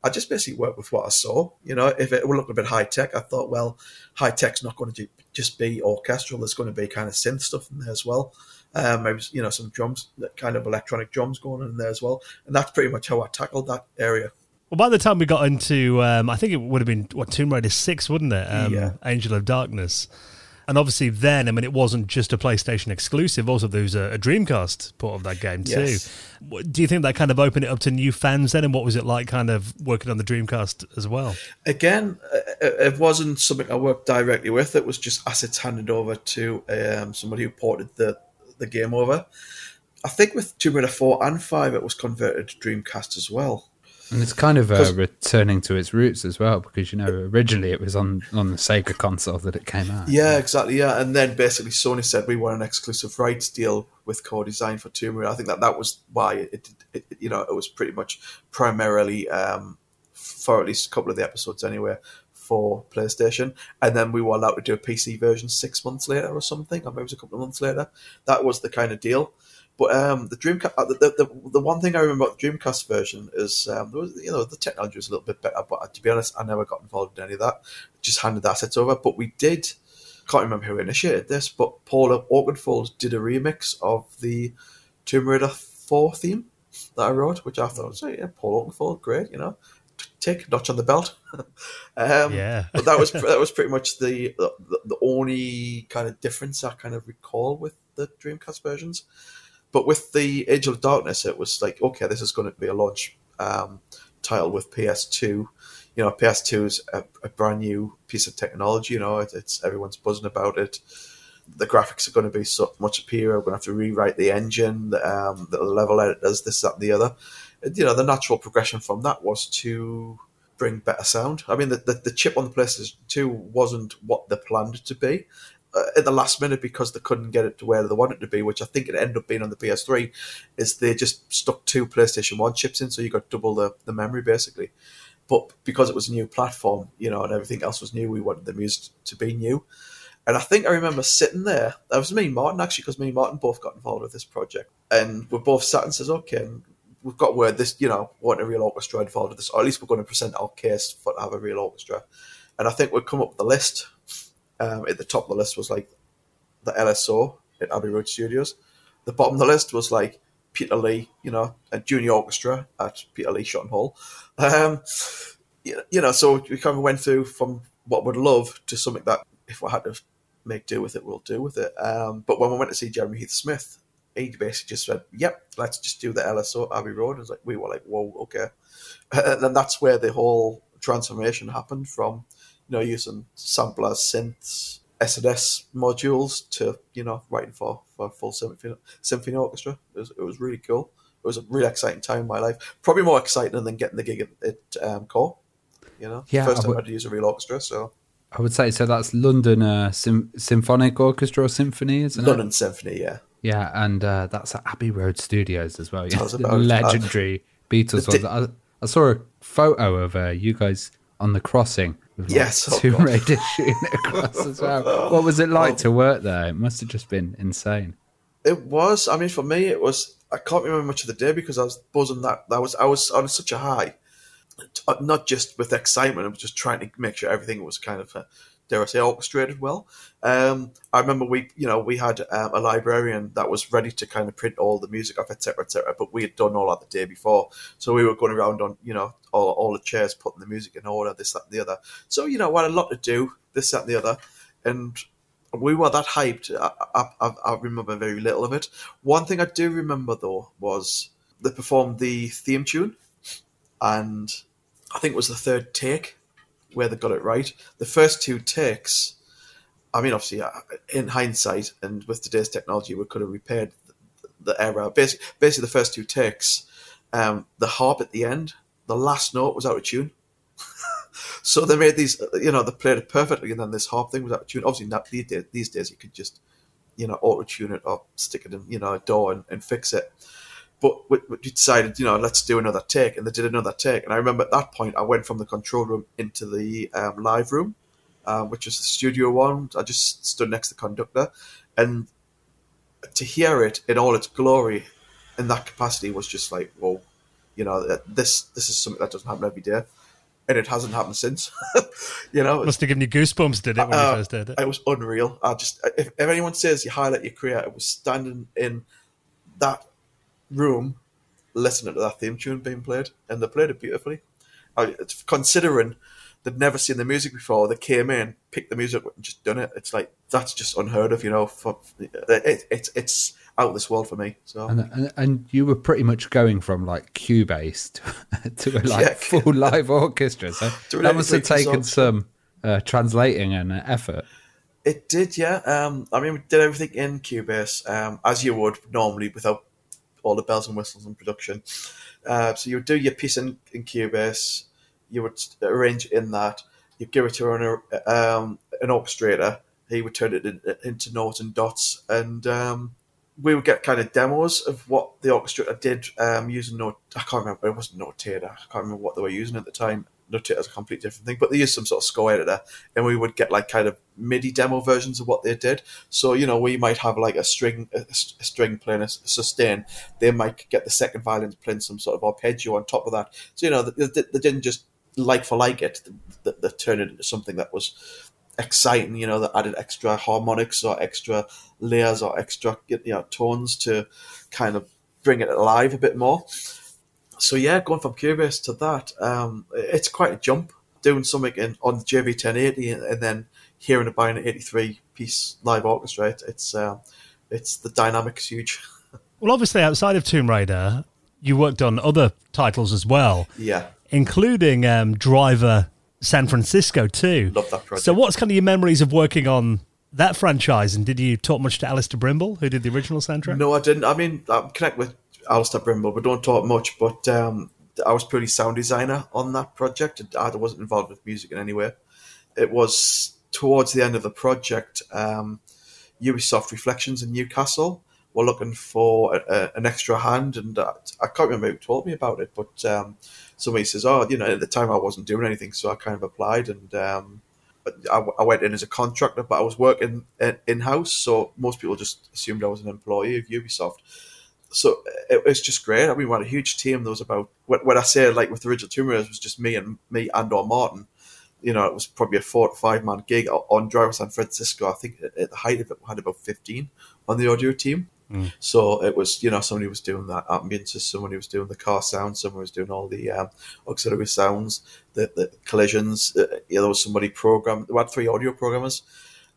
I just basically worked with what I saw. You know, if it would look a bit high tech, I thought, well, high tech's not going to do, just be orchestral. There's going to be kind of synth stuff in there as well. Um, maybe, you know, some drums, that kind of electronic drums going on in there as well. And that's pretty much how I tackled that area. Well, by the time we got into, um, I think it would have been, what, Tomb Raider six, wouldn't it? Um, yeah. Angel of Darkness. And obviously then, I mean, it wasn't just a PlayStation exclusive. Also, there was a, a Dreamcast port of that game too. Yes. Do you think that kind of opened it up to new fans then? And what was it like kind of working on the Dreamcast as well? Again, it wasn't something I worked directly with. It was just assets handed over to um, somebody who ported the the game over. I think with Tomb Raider four and five, it was converted to Dreamcast as well. And it's kind of uh, returning to its roots as well, because, you know, originally it was on, on the Sega console that it came out. Yeah, yeah, exactly, yeah. And then basically Sony said we want an exclusive rights deal with Core Design for Tomb Raider. I think that that was why it, it, it you know, it was pretty much primarily, um, for at least a couple of the episodes anyway, for PlayStation, and then we were allowed to do a P C version six months later or something, or maybe it was a couple of months later. That was the kind of deal. But um, the Dreamcast, the, the the one thing I remember about the Dreamcast version is, um, there was, you know, the technology was a little bit better, but to be honest, I never got involved in any of that. Just handed the assets over. But we did, I can't remember who initiated this, but Paul Oakenfold did a remix of the Tomb Raider four theme that I wrote, which I thought was, oh, yeah, Paul Oakenfold, great, you know. Tick, notch on the belt. um, yeah. But that was that was pretty much the, the the only kind of difference I kind of recall with the Dreamcast versions. But with the Angel of Darkness, it was like, okay, this is going to be a launch um, title with P S two. You know, P S two is a, a brand new piece of technology. You know, it, it's everyone's buzzing about it. The graphics are going to be so much superior. We're going to have to rewrite the engine, the, um, the level editors, this, that, and the other. You know, the natural progression from that was to bring better sound. I mean, the, the, the chip on the PlayStation two wasn't what they planned to be uh, at the last minute, because they couldn't get it to where they wanted it to be, which I think it ended up being on the P S three, is they just stuck two PlayStation one chips in, so you got double the, the memory, basically. But because it was a new platform, you know, and everything else was new, we wanted the music to be new. And I think I remember sitting there. That was me and Martin, actually, because me and Martin both got involved with this project. And we both sat and says, okay, we've got word this, you know, want a real orchestra involved with this, or at least we're going to present our case for to have a real orchestra. And I think we'd come up with the list. Um, at the top of the list was like the L S O at Abbey Road Studios. The bottom of the list was like Peter Lee, you know, a junior orchestra at Peter Lee Shotton Hall. Um, you, you know, so we kind of went through from what we'd love to something that if we had to make do with it, we'll do with it. Um, but when we went to see Jeremy Heath-Smith he basically just said, yep, let's just do the L S O Abbey Road. And like, we were like, whoa, okay. And then that's where the whole transformation happened from, you know, using samplers, synths, S and S modules to, you know, writing for, for full symphony, symphony orchestra. It was, it was really cool. It was a really exciting time in my life. Probably more exciting than getting the gig at, at um, Core. You know, yeah, first time I, would, I had to use a real orchestra, so. I would say, so that's London uh, Sym- Symphonic Orchestra or Symphony, isn't London it? London Symphony, yeah. Yeah, and uh, that's at Abbey Road Studios as well. Yeah, the legendary that. Beatles ones. Di- I, I saw a photo of uh, you guys on the crossing. With, like, yes, oh Tomb Raider shooting across as well. What was it like well, to work there? It must have just been insane. It was. I mean, for me, it was. I can't remember much of the day because I was buzzing. That that was. I was on such a high, not just with excitement. I was just trying to make sure everything was kind of, uh, dare I say, orchestrated well. Um, I remember we, you know, we had um, a librarian that was ready to kind of print all the music off, et cetera, et cetera. But we had done all that the day before, so we were going around on, you know, all all the chairs, putting the music in order, this, that, and the other. So, you know, I had a lot to do, this, that, and the other, and. We were that hyped. I, I, I remember very little of it. One thing I do remember, though, was they performed the theme tune, and I think it was the third take where they got it right. The first two takes, I mean, obviously, in hindsight, and with today's technology, we could have repaired the, the error. Basically, basically, the first two takes, um, the harp at the end, the last note was out of tune. So they made these, you know, they played it perfectly, and then this harp thing was out of tune. Obviously, not these days, these days you could just, you know, auto-tune it or stick it in, you know, a door and, and fix it. But we, we decided, you know, let's do another take, and they did another take. And I remember at that point, I went from the control room into the um, live room, uh, which was the studio one. I just stood next to the conductor, and to hear it in all its glory in that capacity was just like, whoa, you know, this this is something that doesn't happen every day. And it hasn't happened since, you know. Must have given you goosebumps, did it, when uh, you first did it? It was unreal. I just, if, if anyone says you highlight your career, it was standing in that room, listening to that theme tune being played, and they played it beautifully. I, considering they'd never seen the music before, they came in, picked the music, and just done it. It's like, that's just unheard of, you know. For, it, it, it's out of this world for me. So, and, and, and you were pretty much going from like Cubase to, to a like yeah, full live orchestra. So that must have taken some uh, translating and effort. It did, yeah. Um, I mean, we did everything in Cubase, um, as you would normally without all the bells and whistles and production. Uh, so you would do your piece in, in Cubase. You would arrange in that. You give it to an, um, an orchestrator. He would turn it in, into notes and dots, and um, we would get kind of demos of what the orchestrator did um, using note. I can't remember. It wasn't Notator. I can't remember what they were using at the time. Notator is a completely different thing, but they used some sort of score editor, and we would get like kind of MIDI demo versions of what they did. So, you know, we might have like a string, a, a string playing a sustain. They might get the second violin playing some sort of arpeggio on top of that. So, you know, they, they didn't just like for like it. They, they turned it into something that was exciting, you know, that added extra harmonics or extra layers or extra, you know, tones to kind of bring it alive a bit more. So yeah, going from Cubase to that, um, it's quite a jump, doing something in, on the J V ten eighty and then hearing a buying an eighty-three piece live orchestra. It, it's uh, it's the dynamic's huge. Well, obviously outside of Tomb Raider, you worked on other titles as well. Yeah. Including um, Driver San Francisco too. Love that project. So what's kind of your memories of working on that franchise, and did you talk much to Alistair Brimble, who did the original soundtrack? No, I didn't. I mean, I connect with Alistair Brimble, but don't talk much, but um, I was purely sound designer on that project, and I wasn't involved with music in any way. It was towards the end of the project, um, Ubisoft Reflections in Newcastle were looking for a, a, an extra hand, and I, I can't remember who told me about it, but um, somebody says, oh, you know, at the time I wasn't doing anything, so I kind of applied, and um, I, I went in as a contractor, but I was working in-house, so most people just assumed I was an employee of Ubisoft. So it was just great. I mean, we had a huge team. There was about, when, when I say, like, with the original Tomb Raider, it was just me and me and or Martin. You know, it was probably a four to five-man gig on Driver San Francisco. I think at the height of it, we had about fifteen on the audio team. Mm. So it was, you know, somebody was doing that ambience, somebody was doing the car sound, somebody was doing all the um, auxiliary sounds, the, the collisions. Uh, you know, there was somebody programmed. We had three audio programmers,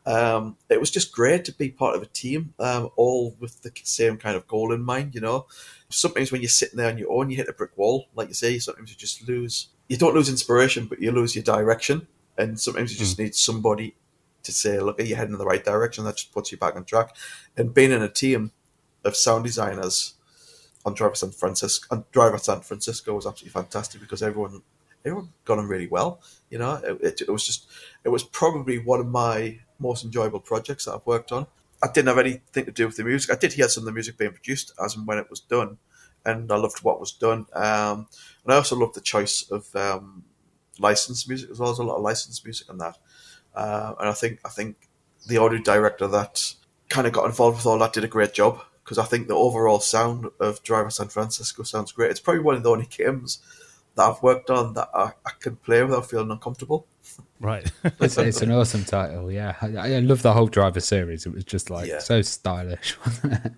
Um, it was just great to be part of a team, um, all with the same kind of goal in mind, you know. Sometimes when you're sitting there on your own, you hit a brick wall. Like you say, sometimes you just lose, you don't lose inspiration, but you lose your direction. And sometimes you just mm. need somebody to say, look, you're heading in the right direction. That just puts you back on track. And being in a team of sound designers on Driver San Francisco, on Driver San Francisco was absolutely fantastic because everyone, everyone got on really well. You know, it, it, it was just, it was probably one of my most enjoyable projects that I've worked on. I didn't have anything to do with the music. I did hear some of the music being produced as and when it was done, and I loved what was done. Um, and I also loved the choice of um, licensed music as well. There's a lot of licensed music on that. Uh, and I think I think the audio director that kind of got involved with all that did a great job, because I think the overall sound of Driver San Francisco sounds great. It's probably one of the only games that I've worked on that I, I can play without feeling uncomfortable. Right. it's, it's an awesome title, yeah. I, I love the whole Driver series. It was just like yeah. so stylish, wasn't it?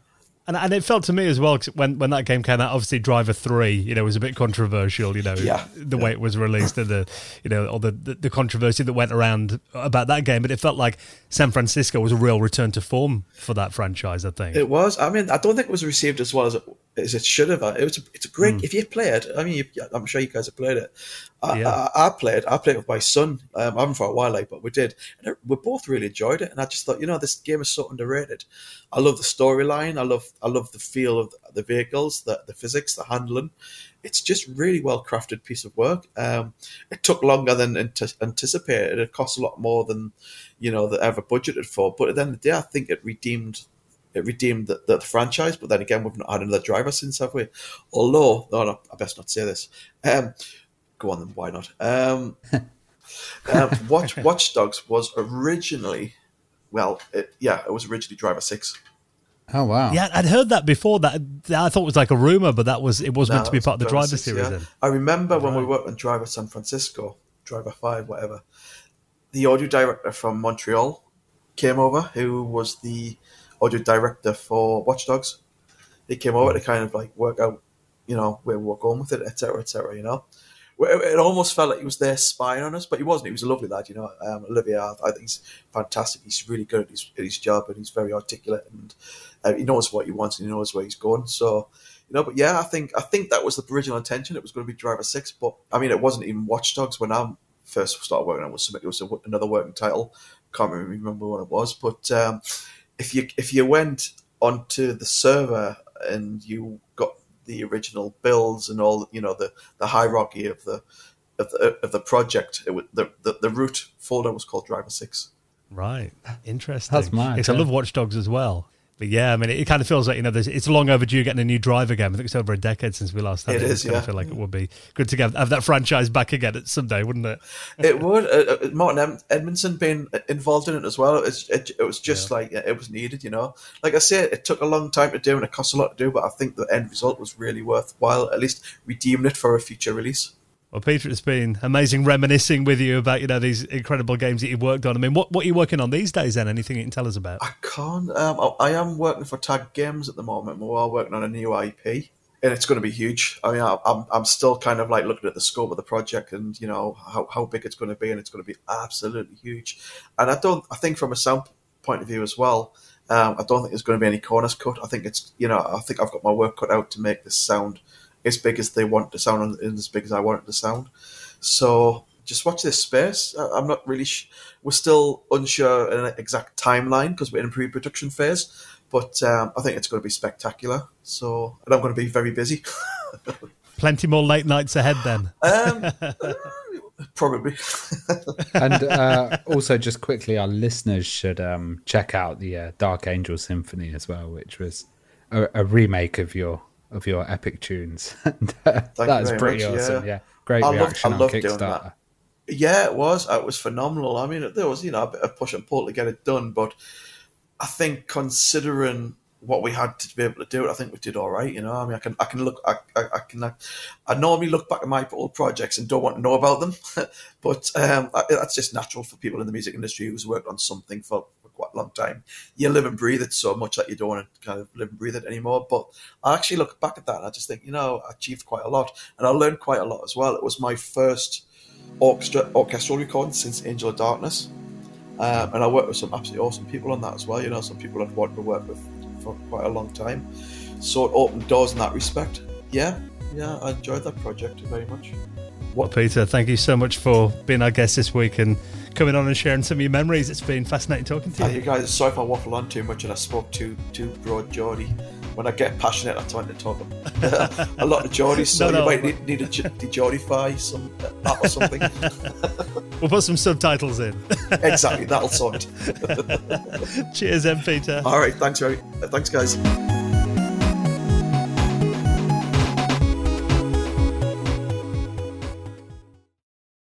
And, and it felt to me as well, cause when, when that game came out, obviously Driver three, you know, was a bit controversial, you know, yeah. the yeah. way it was released and the, you know, all the, the, the controversy that went around about that game. But it felt like San Francisco was a real return to form for that franchise, I think. It was. I mean, I don't think it was received as well as it, as it should have. It was. A, it's a great, mm. if you play it, I mean, you, I'm sure you guys have played it. I, yeah. I, I played I played it with my son. Um, I haven't for a while, like, but we did. And it, we both really enjoyed it. And I just thought, you know, this game is so underrated. I love the storyline. I love I love the feel of the vehicles, the, the physics, the handling. It's just really well-crafted piece of work. Um, it took longer than ant- anticipated. It cost a lot more than, you know, they ever budgeted for. But at the end of the day, I think it redeemed it redeemed the, the franchise. But then again, we've not had another Driver since, have we? Although, no, no, I best not say this. Um, go on then, why not? Um, um, Watch, Watch Dogs was originally, well, it, yeah, it was originally Driver six. Oh wow! Yeah, I'd heard that before. That I thought it was like a rumor, but that was it was no, meant to be part of the Driver, Driver series. Yeah. Then. I remember right. when we worked on Driver San Francisco, Driver Five, whatever. The audio director from Montreal came over, who was the audio director for Watch Dogs. He came over to kind of like work out, you know, where we were going with it, et cetera, et cetera. You know, it almost felt like he was there spying on us, but he wasn't. He was a lovely lad, you know. Um, Olivia, I think he's fantastic. He's really good at his, at his job, and he's very articulate, and uh, he knows what he wants, and he knows where he's going. So, you know, but yeah, I think I think that was the original intention. It was going to be Driver six, but I mean, it wasn't even Watch Dogs when I first started working on it. It was a, another working title. Can't really remember what it was, but um, if you if you went onto the server and you got the original builds and all, you know, the, the hierarchy of the of the, of the project. It was, the, the the root folder was called Driver Six. Right, interesting. That's mine. Yes, yeah. I love Watch Dogs as well. But yeah, I mean, it, it kind of feels like, you know, it's long overdue getting a new Driver game. I think it's over a decade since we last had it. It is. It's yeah. I feel like it would be good to get, have that franchise back again someday, wouldn't it? It would. Uh, Martin Edmondson being involved in it as well. It, it, it was just yeah. like it was needed, you know. Like I said, it took a long time to do and it cost a lot to do, but I think the end result was really worthwhile. At least redeeming it for a future release. Well, Peter, it's been amazing reminiscing with you about, you know, these incredible games that you've worked on. I mean, what, what are you working on these days, then? Anything you can tell us about? I can't. Um, I, I am working for Tag Games at the moment. We're all working on a new I P, and it's going to be huge. I mean, I, I'm I'm still kind of like looking at the scope of the project and, you know, how, how big it's going to be, and it's going to be absolutely huge. And I don't. I think from a sound point of view as well, um, I don't think there's going to be any corners cut. I think it's, you know, I think I've got my work cut out to make this sound as big as they want to sound and as big as I want it to sound. So just watch this space. I'm not really sh- we're still unsure an exact timeline because we're in pre-production phase, but um, I think it's going to be spectacular. So, and I'm going to be very busy. Plenty more late nights ahead then. um, probably. And uh, also just quickly, our listeners should um, check out the uh, Dark Angel Symphony as well, which was a, a remake of your of your epic tunes. That's pretty much, awesome. Yeah, yeah. Great I reaction loved, I on Kickstarter. Doing that. Yeah, it was. It was phenomenal. I mean, there was, you know, a bit of push and pull to get it done, but I think considering what we had to be able to do it, I think we did all right. You know, I mean, I can, I can look, I, I, I can, I, I normally look back at my old projects and don't want to know about them, but um, I, that's just natural for people in the music industry who's worked on something for quite a long time. You live and breathe it so much that you don't want to kind of live and breathe it anymore. But I actually look back at that and I just think, you know, I achieved quite a lot and I learned quite a lot as well. It was my first orchestra orchestral recording since Angel of Darkness, Um, and I worked with some absolutely awesome people on that as well. You know, some people I've wanted to work with for quite a long time. So it opened doors in that respect. Yeah, yeah, I enjoyed that project very much. Well, Peter, thank you so much for being our guest this week and coming on and sharing some of your memories. It's been fascinating talking to you. Thank you, guys. Sorry if I waffle on too much and I spoke too too broad, Geordie. When I get passionate, I tend to talk a lot of Geordie, so no, no, you might but... need, need to de-Geordify some that or something. We'll put some subtitles in. Exactly, that'll sort it. Cheers, then, Peter. All right, thanks, Rory. Thanks, guys.